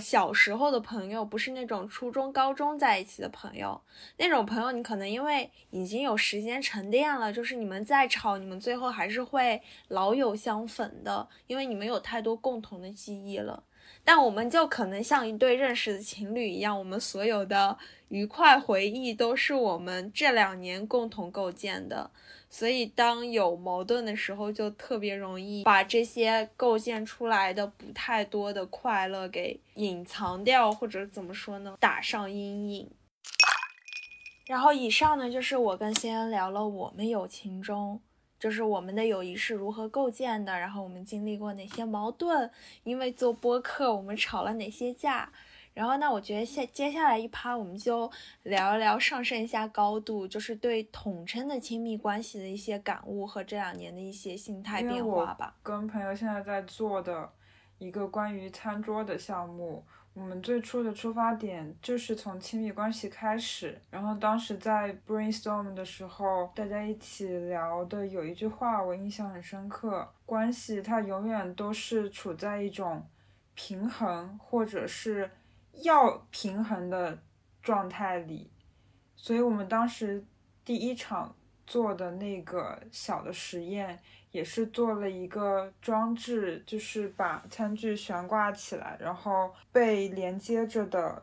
小时候的朋友，不是那种初中高中在一起的朋友，那种朋友你可能因为已经有时间沉淀了，就是你们再吵你们最后还是会老友相逢的，因为你们有太多共同的记忆了。但我们就可能像一对认识的情侣一样，我们所有的愉快回忆都是我们这2年共同构建的，所以当有矛盾的时候就特别容易把这些构建出来的不太多的快乐给隐藏掉，或者怎么说呢，打上阴影。然后以上呢就是我跟CN聊了我们友情中就是我们的友谊是如何构建的，然后我们经历过哪些矛盾，因为做播客我们吵了哪些架。然后呢，我觉得接下来一趴我们就聊一聊，上升一下高度，就是对统称的亲密关系的一些感悟和这2年的一些心态变化吧。跟朋友现在在做的一个关于餐桌的项目，我们最初的出发点就是从亲密关系开始，然后当时在 brainstorm 的时候大家一起聊的有一句话我印象很深刻，关系它永远都是处在一种平衡或者是要平衡的状态里，所以我们当时第一场做的那个小的实验也是做了一个装置，就是把餐具悬挂起来，然后被连接着的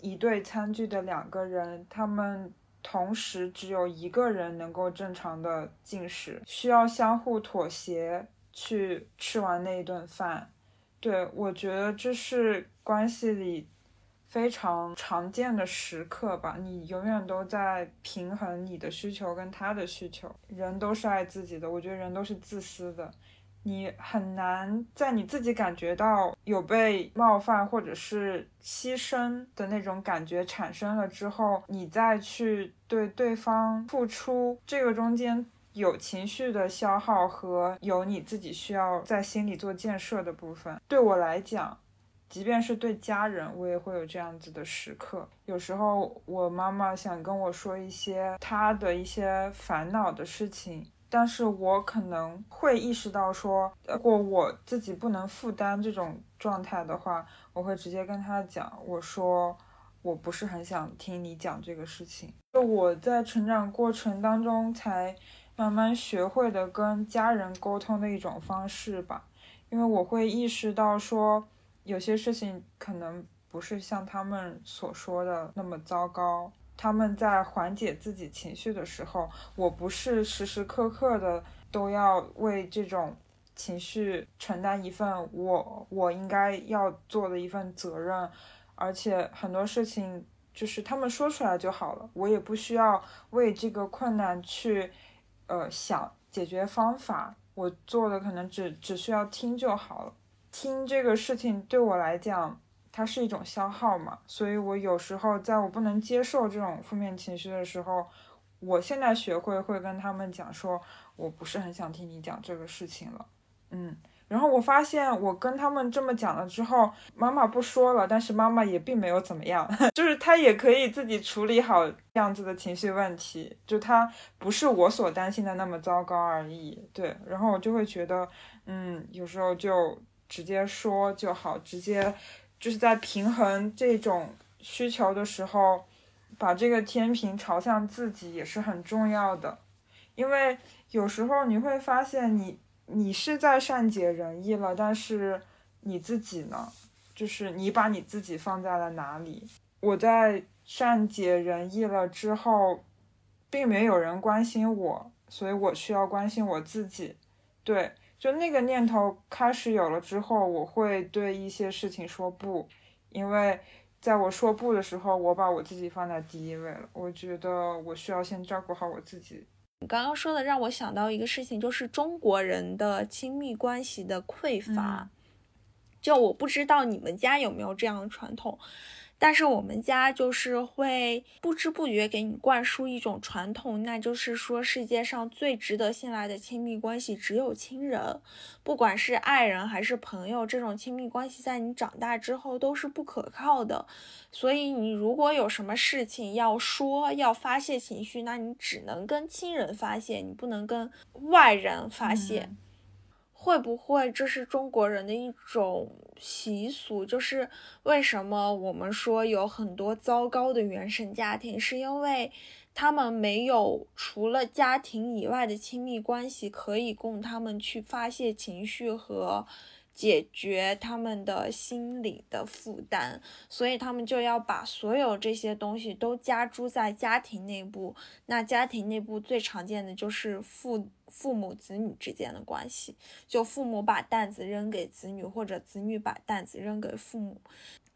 一对餐具的2个人，他们同时只有1个人能够正常的进食，需要相互妥协去吃完那一顿饭。对，我觉得这是关系里非常常见的时刻吧，你永远都在平衡你的需求跟他的需求。人都是爱自己的，我觉得人都是自私的，你很难在你自己感觉到有被冒犯或者是牺牲的那种感觉产生了之后，你再去对对方付出，这个中间有情绪的消耗和有你自己需要在心里做建设的部分。对我来讲，即便是对家人我也会有这样子的时刻，有时候我妈妈想跟我说一些她的一些烦恼的事情，但是我可能会意识到说，如果我自己不能负担这种状态的话，我会直接跟她讲，我说我不是很想听你讲这个事情。我在成长过程当中才慢慢学会的跟家人沟通的一种方式吧，因为我会意识到说有些事情可能不是像他们所说的那么糟糕，他们在缓解自己情绪的时候，我不是时时刻刻的都要为这种情绪承担一份我应该要做的一份责任，而且很多事情就是他们说出来就好了，我也不需要为这个困难去想解决方法，我做的可能只需要听就好了。听这个事情对我来讲它是一种消耗嘛，所以我有时候在我不能接受这种负面情绪的时候，我现在学会跟他们讲说我不是很想听你讲这个事情了。然后我发现我跟他们这么讲了之后，妈妈不说了，但是妈妈也并没有怎么样，就是她也可以自己处理好这样子的情绪问题，就她不是我所担心的那么糟糕而已。对，然后我就会觉得有时候就直接说就好，直接就是在平衡这种需求的时候把这个天平朝向自己也是很重要的，因为有时候你会发现你是在善解人意了，但是你自己呢，就是你把你自己放在了哪里。我在善解人意了之后并没有人关心我，所以我需要关心我自己。对，就那个念头开始有了之后，我会对一些事情说不，因为在我说不的时候，我把我自己放在第一位了。我觉得我需要先照顾好我自己。你刚刚说的让我想到一个事情，就是中国人的亲密关系的匮乏。就我不知道你们家有没有这样的传统，但是我们家就是会不知不觉给你灌输一种传统，那就是说世界上最值得信赖的亲密关系只有亲人，不管是爱人还是朋友，这种亲密关系在你长大之后都是不可靠的。所以你如果有什么事情要说，要发泄情绪，那你只能跟亲人发泄，你不能跟外人发泄。会不会这是中国人的一种习俗？就是为什么我们说有很多糟糕的原生家庭，是因为他们没有除了家庭以外的亲密关系可以供他们去发泄情绪和解决他们的心理的负担，所以他们就要把所有这些东西都加诸在家庭内部。那家庭内部最常见的就是父母子女之间的关系，就父母把担子扔给子女，或者子女把担子扔给父母，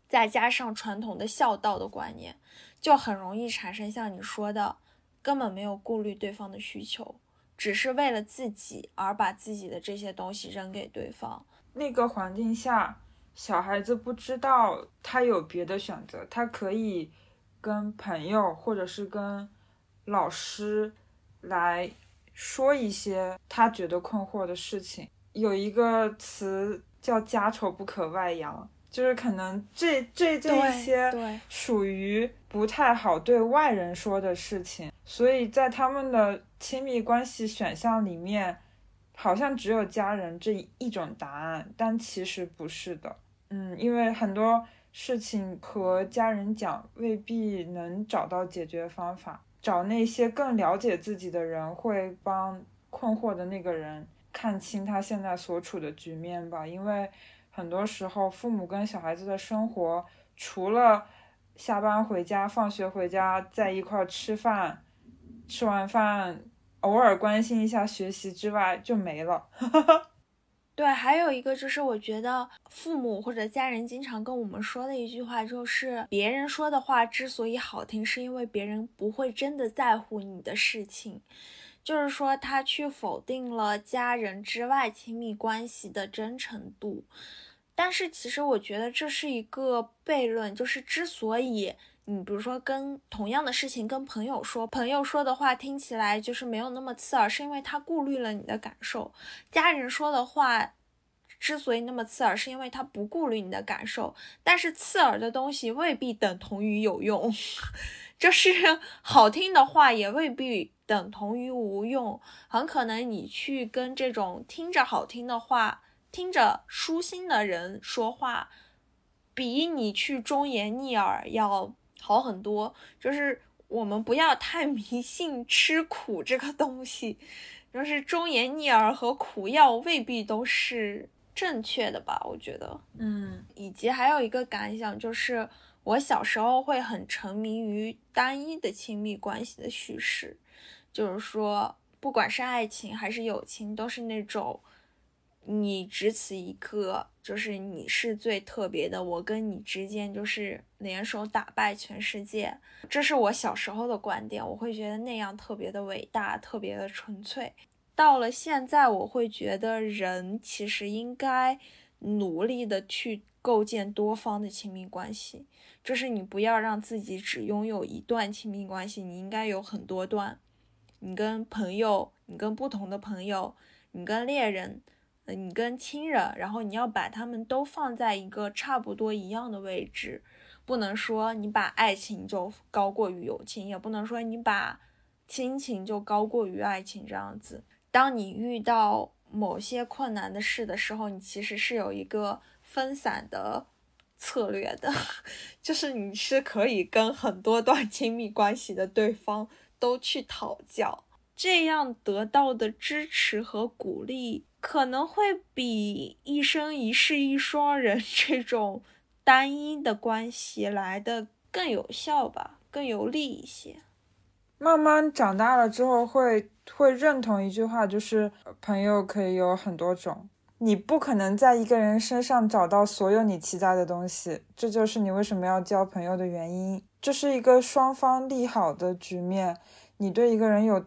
再加上传统的孝道的观念，就很容易产生像你说的根本没有顾虑对方的需求，只是为了自己而把自己的这些东西扔给对方。那个环境下，小孩子不知道他有别的选择，他可以跟朋友或者是跟老师来说一些他觉得困惑的事情。有一个词叫家丑不可外扬，就是可能这一些属于不太好对外人说的事情，所以在他们的亲密关系选项里面好像只有家人这一种答案，但其实不是的。因为很多事情和家人讲未必能找到解决方法，找那些更了解自己的人会帮困惑的那个人看清他现在所处的局面吧。因为很多时候父母跟小孩子的生活，除了下班回家、放学回家在一块吃饭，吃完饭偶尔关心一下学习之外就没了。对，还有一个就是我觉得父母或者家人经常跟我们说的一句话，就是别人说的话之所以好听，是因为别人不会真的在乎你的事情。就是说他去否定了家人之外亲密关系的真诚度。但是其实我觉得这是一个悖论，就是之所以你比如说跟同样的事情跟朋友说，朋友说的话听起来就是没有那么刺耳，是因为他顾虑了你的感受。家人说的话之所以那么刺耳，是因为他不顾虑你的感受。但是刺耳的东西未必等同于有用，就是好听的话也未必等同于无用。很可能你去跟这种听着好听的话、听着舒心的人说话，比你去忠言逆耳要好很多。就是我们不要太迷信吃苦这个东西，就是忠言逆耳和苦药未必都是正确的吧，我觉得。以及还有一个感想，就是我小时候会很沉迷于单一的亲密关系的叙事，就是说不管是爱情还是友情，都是那种你只此一刻，就是你是最特别的，我跟你之间就是联手打败全世界。这是我小时候的观点，我会觉得那样特别的伟大，特别的纯粹。到了现在，我会觉得人其实应该努力的去构建多方的亲密关系，就是你不要让自己只拥有一段亲密关系，你应该有很多段。你跟朋友，你跟不同的朋友，你跟恋人，你跟亲人，然后你要把他们都放在一个差不多一样的位置。不能说你把爱情就高过于友情，也不能说你把亲情就高过于爱情这样子。当你遇到某些困难的事的时候，你其实是有一个分散的策略的，就是你是可以跟很多段亲密关系的对方都去讨教，这样得到的支持和鼓励可能会比一生一世一双人这种单一的关系来的更有效吧，更有利一些。慢慢长大了之后会认同一句话，就是朋友可以有很多种，你不可能在一个人身上找到所有你期待的东西，这就是你为什么要交朋友的原因。这是一个双方利好的局面，你对一个人有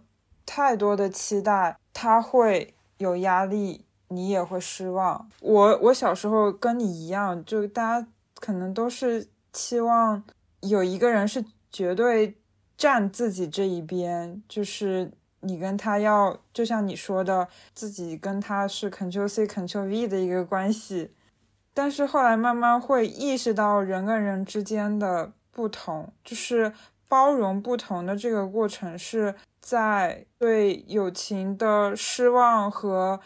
太多的期待，他会有压力，你也会失望。我小时候跟你一样，就大家可能都是期望有一个人是绝对站自己这一边，就是你跟他要，就像你说的，自己跟他是 Ctrl C Ctrl V 的一个关系。但是后来慢慢会意识到人跟人之间的不同，就是包容不同的这个过程是在对友情的失望和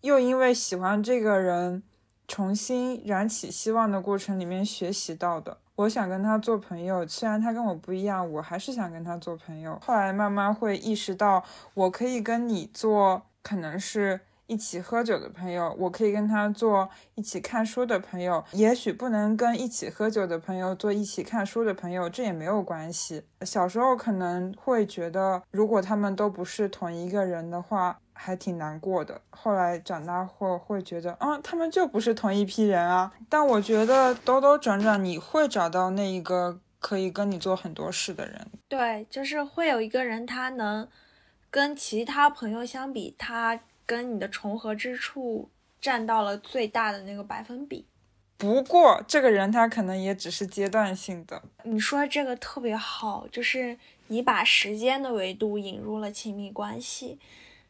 又因为喜欢这个人重新燃起希望的过程里面学习到的。我想跟他做朋友，虽然他跟我不一样，我还是想跟他做朋友。后来慢慢会意识到，我可以跟你做可能是一起喝酒的朋友，我可以跟他做一起看书的朋友，也许不能跟一起喝酒的朋友做一起看书的朋友，这也没有关系。小时候可能会觉得，如果他们都不是同一个人的话还挺难过的，后来长大后会觉得他们就不是同一批人啊。但我觉得兜兜转转你会找到那一个可以跟你做很多事的人。对，就是会有一个人，他能跟其他朋友相比，他跟你的重合之处占到了最大的那个百分比。不过这个人他可能也只是阶段性的。你说这个特别好，就是你把时间的维度引入了亲密关系。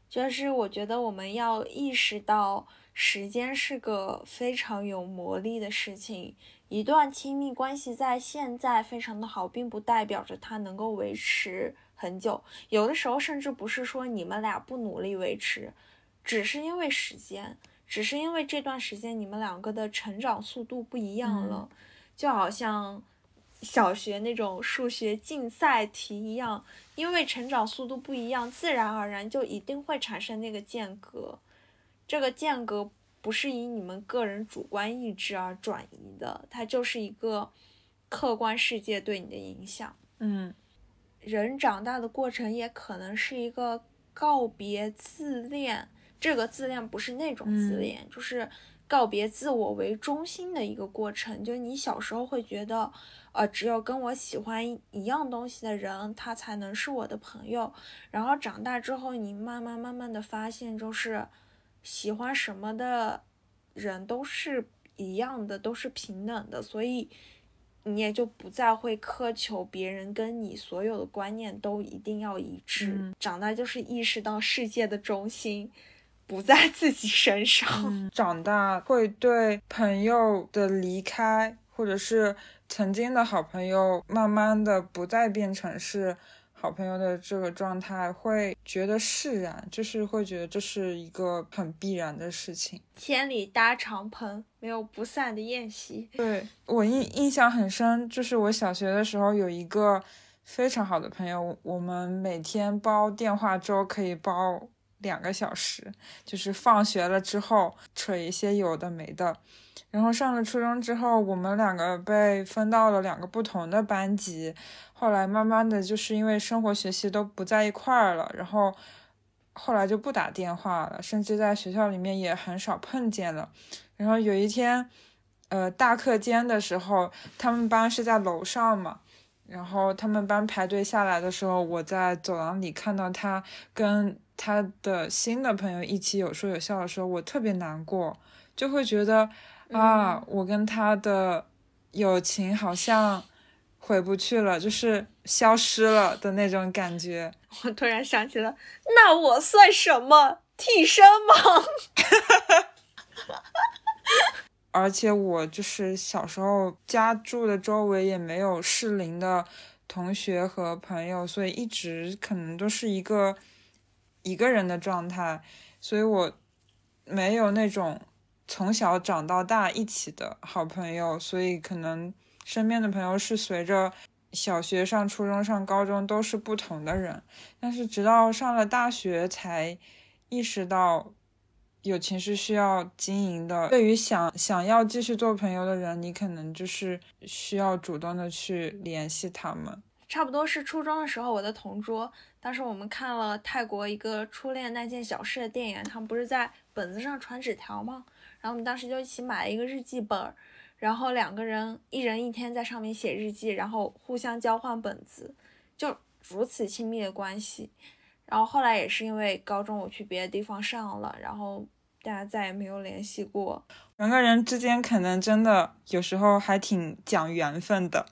就是我觉得我们要意识到时间是个非常有魔力的事情，一段亲密关系在现在非常的好，并不代表着它能够维持很久，有的时候甚至不是说你们俩不努力维持，只是因为时间，只是因为这段时间你们两个的成长速度不一样了，就好像小学那种数学竞赛题一样，因为成长速度不一样，自然而然就一定会产生那个间隔。这个间隔不是以你们个人主观意志而转移的，它就是一个客观世界对你的影响。人长大的过程也可能是一个告别自恋，这个自恋不是那种自恋，就是告别自我为中心的一个过程。就你小时候会觉得只有跟我喜欢一样东西的人他才能是我的朋友，然后长大之后你慢慢的发现，就是喜欢什么的人都是一样的，都是平等的，所以你也就不再会苛求别人跟你所有的观念都一定要一致。长大就是意识到世界的中心不在自己身上。长大会对朋友的离开，或者是曾经的好朋友慢慢的不再变成是好朋友的这个状态，会觉得释然，就是会觉得这是一个很必然的事情。千里搭长棚，没有不散的宴席。对，我印象很深，就是我小学的时候有一个非常好的朋友，我们每天煲电话粥可以煲2个小时，就是放学了之后扯一些有的没的。然后上了初中之后，我们两个被分到了2个不同的班级，后来慢慢的就是因为生活学习都不在一块儿了，然后后来就不打电话了，甚至在学校里面也很少碰见了。然后有一天大课间的时候，他们班是在楼上嘛，然后他们班排队下来的时候，我在走廊里看到他跟他的新的朋友一起有说有笑的时候，我特别难过，就会觉得我跟他的友情好像回不去了，就是消失了的那种感觉。我突然想起了，那我算什么？替身吗？而且我就是小时候家住的周围也没有适龄的同学和朋友，所以一直可能都是一个人的状态，所以我没有那种从小长到大一起的好朋友，所以可能身边的朋友是随着小学上、初中上、高中都是不同的人。但是直到上了大学才意识到友情是需要经营的，对于想要继续做朋友的人，你可能就是需要主动的去联系他们。差不多是初中的时候，我的同桌，当时我们看了泰国一个初恋那件小事的电影，他们不是在本子上传纸条吗？然后我们当时就一起买了一个日记本，然后两个人一人一天在上面写日记，然后互相交换本子，就如此亲密的关系。然后后来也是因为高中我去别的地方上了，然后大家再也没有联系过。人跟人之间可能真的有时候还挺讲缘分的。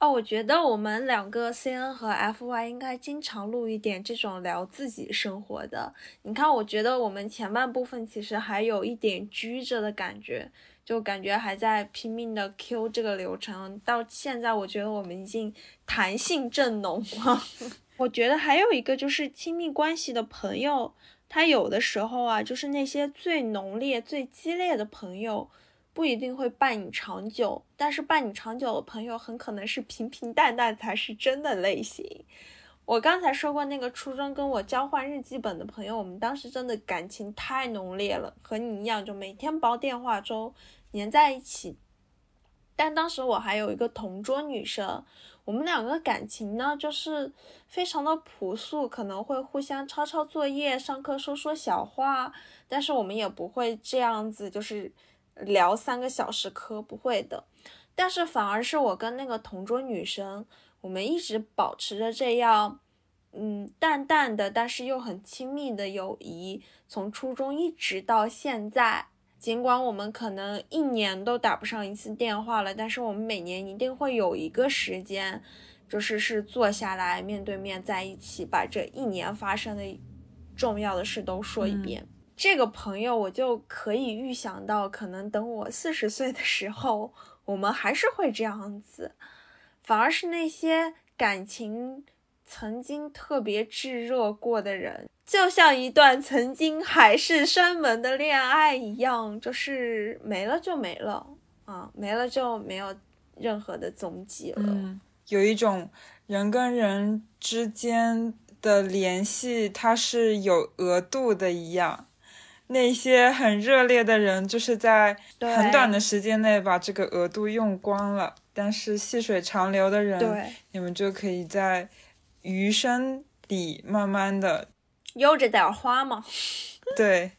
我觉得我们两个 CN 和 FY 应该经常录一点这种聊自己生活的。你看，我觉得我们前半部分其实还有一点拘着的感觉，就感觉还在拼命的 Q 这个流程，到现在我觉得我们已经弹性正浓了。我觉得还有一个就是亲密关系的朋友，他有的时候啊，就是那些最浓烈最激烈的朋友不一定会伴你长久，但是伴你长久的朋友很可能是平平淡淡才是真的类型。我刚才说过那个初中跟我交换日记本的朋友，我们当时真的感情太浓烈了，和你一样就每天煲电话粥黏在一起。但当时我还有一个同桌女生，我们两个感情呢就是非常的朴素，可能会互相抄抄作业，上课说说小话，但是我们也不会这样子就是聊3个小时嗑，不会的。但是反而是我跟那个同桌女生，我们一直保持着这样淡淡的但是又很亲密的友谊，从初中一直到现在。尽管我们可能1年都打不上一次电话了，但是我们每年一定会有一个时间，就是坐下来面对面在一起，把这1年发生的重要的事都说一遍。这个朋友我就可以预想到，可能等我40岁的时候，我们还是会这样子。反而是那些感情曾经特别炙热过的人，就像一段曾经海誓山盟的恋爱一样，就是没了就没了啊，没了就没有任何的踪迹了。有一种人跟人之间的联系，它是有额度的一样。那些很热烈的人，就是在很短的时间内把这个额度用光了，但是细水长流的人，你们就可以在余生里慢慢的悠着点花嘛。对，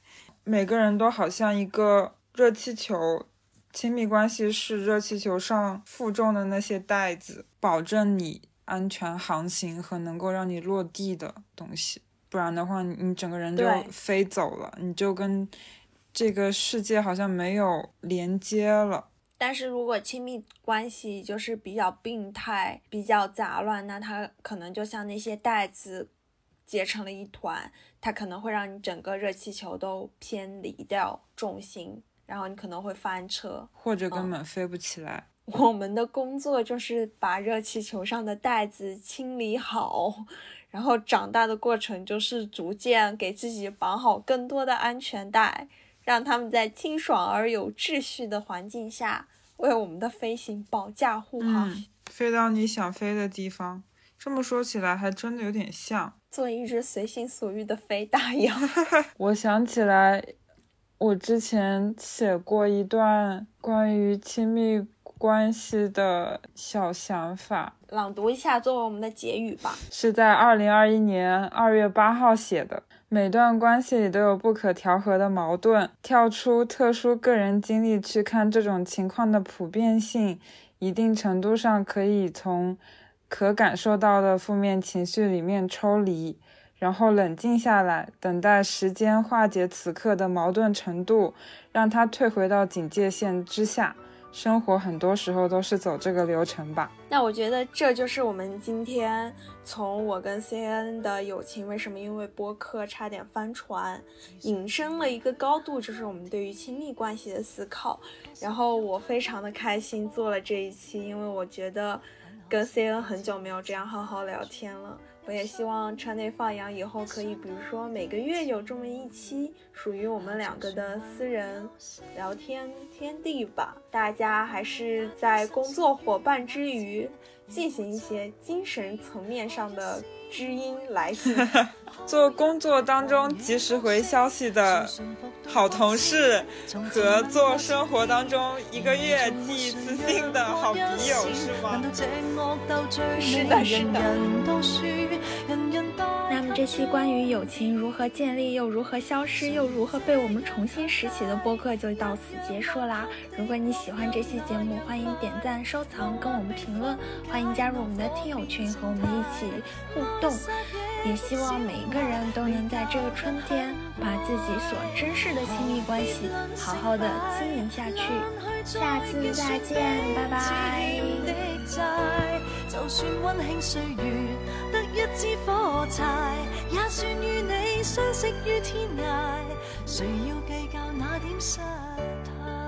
每个人都好像一个热气球，亲密关系是热气球上负重的那些带子，保证你安全航行和能够让你落地的东西，不然的话你整个人就飞走了，你就跟这个世界好像没有连接了。但是如果亲密关系就是比较病态比较杂乱，那它可能就像那些带子结成了一团，它可能会让你整个热气球都偏离掉重心，然后你可能会翻车或者根本飞不起来。我们的工作就是把热气球上的带子清理好，然后长大的过程就是逐渐给自己绑好更多的安全带，让他们在清爽而有秩序的环境下为我们的飞行保驾护航，飞到你想飞的地方。这么说起来还真的有点像做一只随心所欲的飞大羊。我想起来我之前写过一段关于亲密关系的小想法，朗读一下作为我们的结语吧。是在2021年2月8号写的。每段关系里都有不可调和的矛盾，跳出特殊个人经历去看这种情况的普遍性，一定程度上可以从可感受到的负面情绪里面抽离，然后冷静下来，等待时间化解此刻的矛盾程度，让它退回到警戒线之下。生活很多时候都是走这个流程吧。那我觉得这就是我们今天从我跟 CN 的友情为什么因为播客差点翻船引申了一个高度，就是我们对于亲密关系的思考。然后我非常的开心做了这一期，因为我觉得跟 CN 很久没有这样好好聊天了。我也希望川内放羊以后可以比如说每个月有这么一期属于我们两个的私人聊天天地吧。大家还是在工作伙伴之余进行一些精神层面上的知音来信做工作当中及时回消息的好同事，和做生活当中一个月寄一次信的好笔友，是吗？是的，是的。那么这期关于友情如何建立，又如何消失，又如何被我们重新拾起的播客就到此结束啦。如果你喜欢这期节目，欢迎点赞、收藏、跟我们评论，欢迎加入我们的听友群和我们一起互动。也希望每一个人都能在这个春天把自己所珍视的亲密关系好好的经营下去。下次再见，拜拜。就算温馨岁月得一支火柴，也算与你相识于天涯，谁要计较那点失态。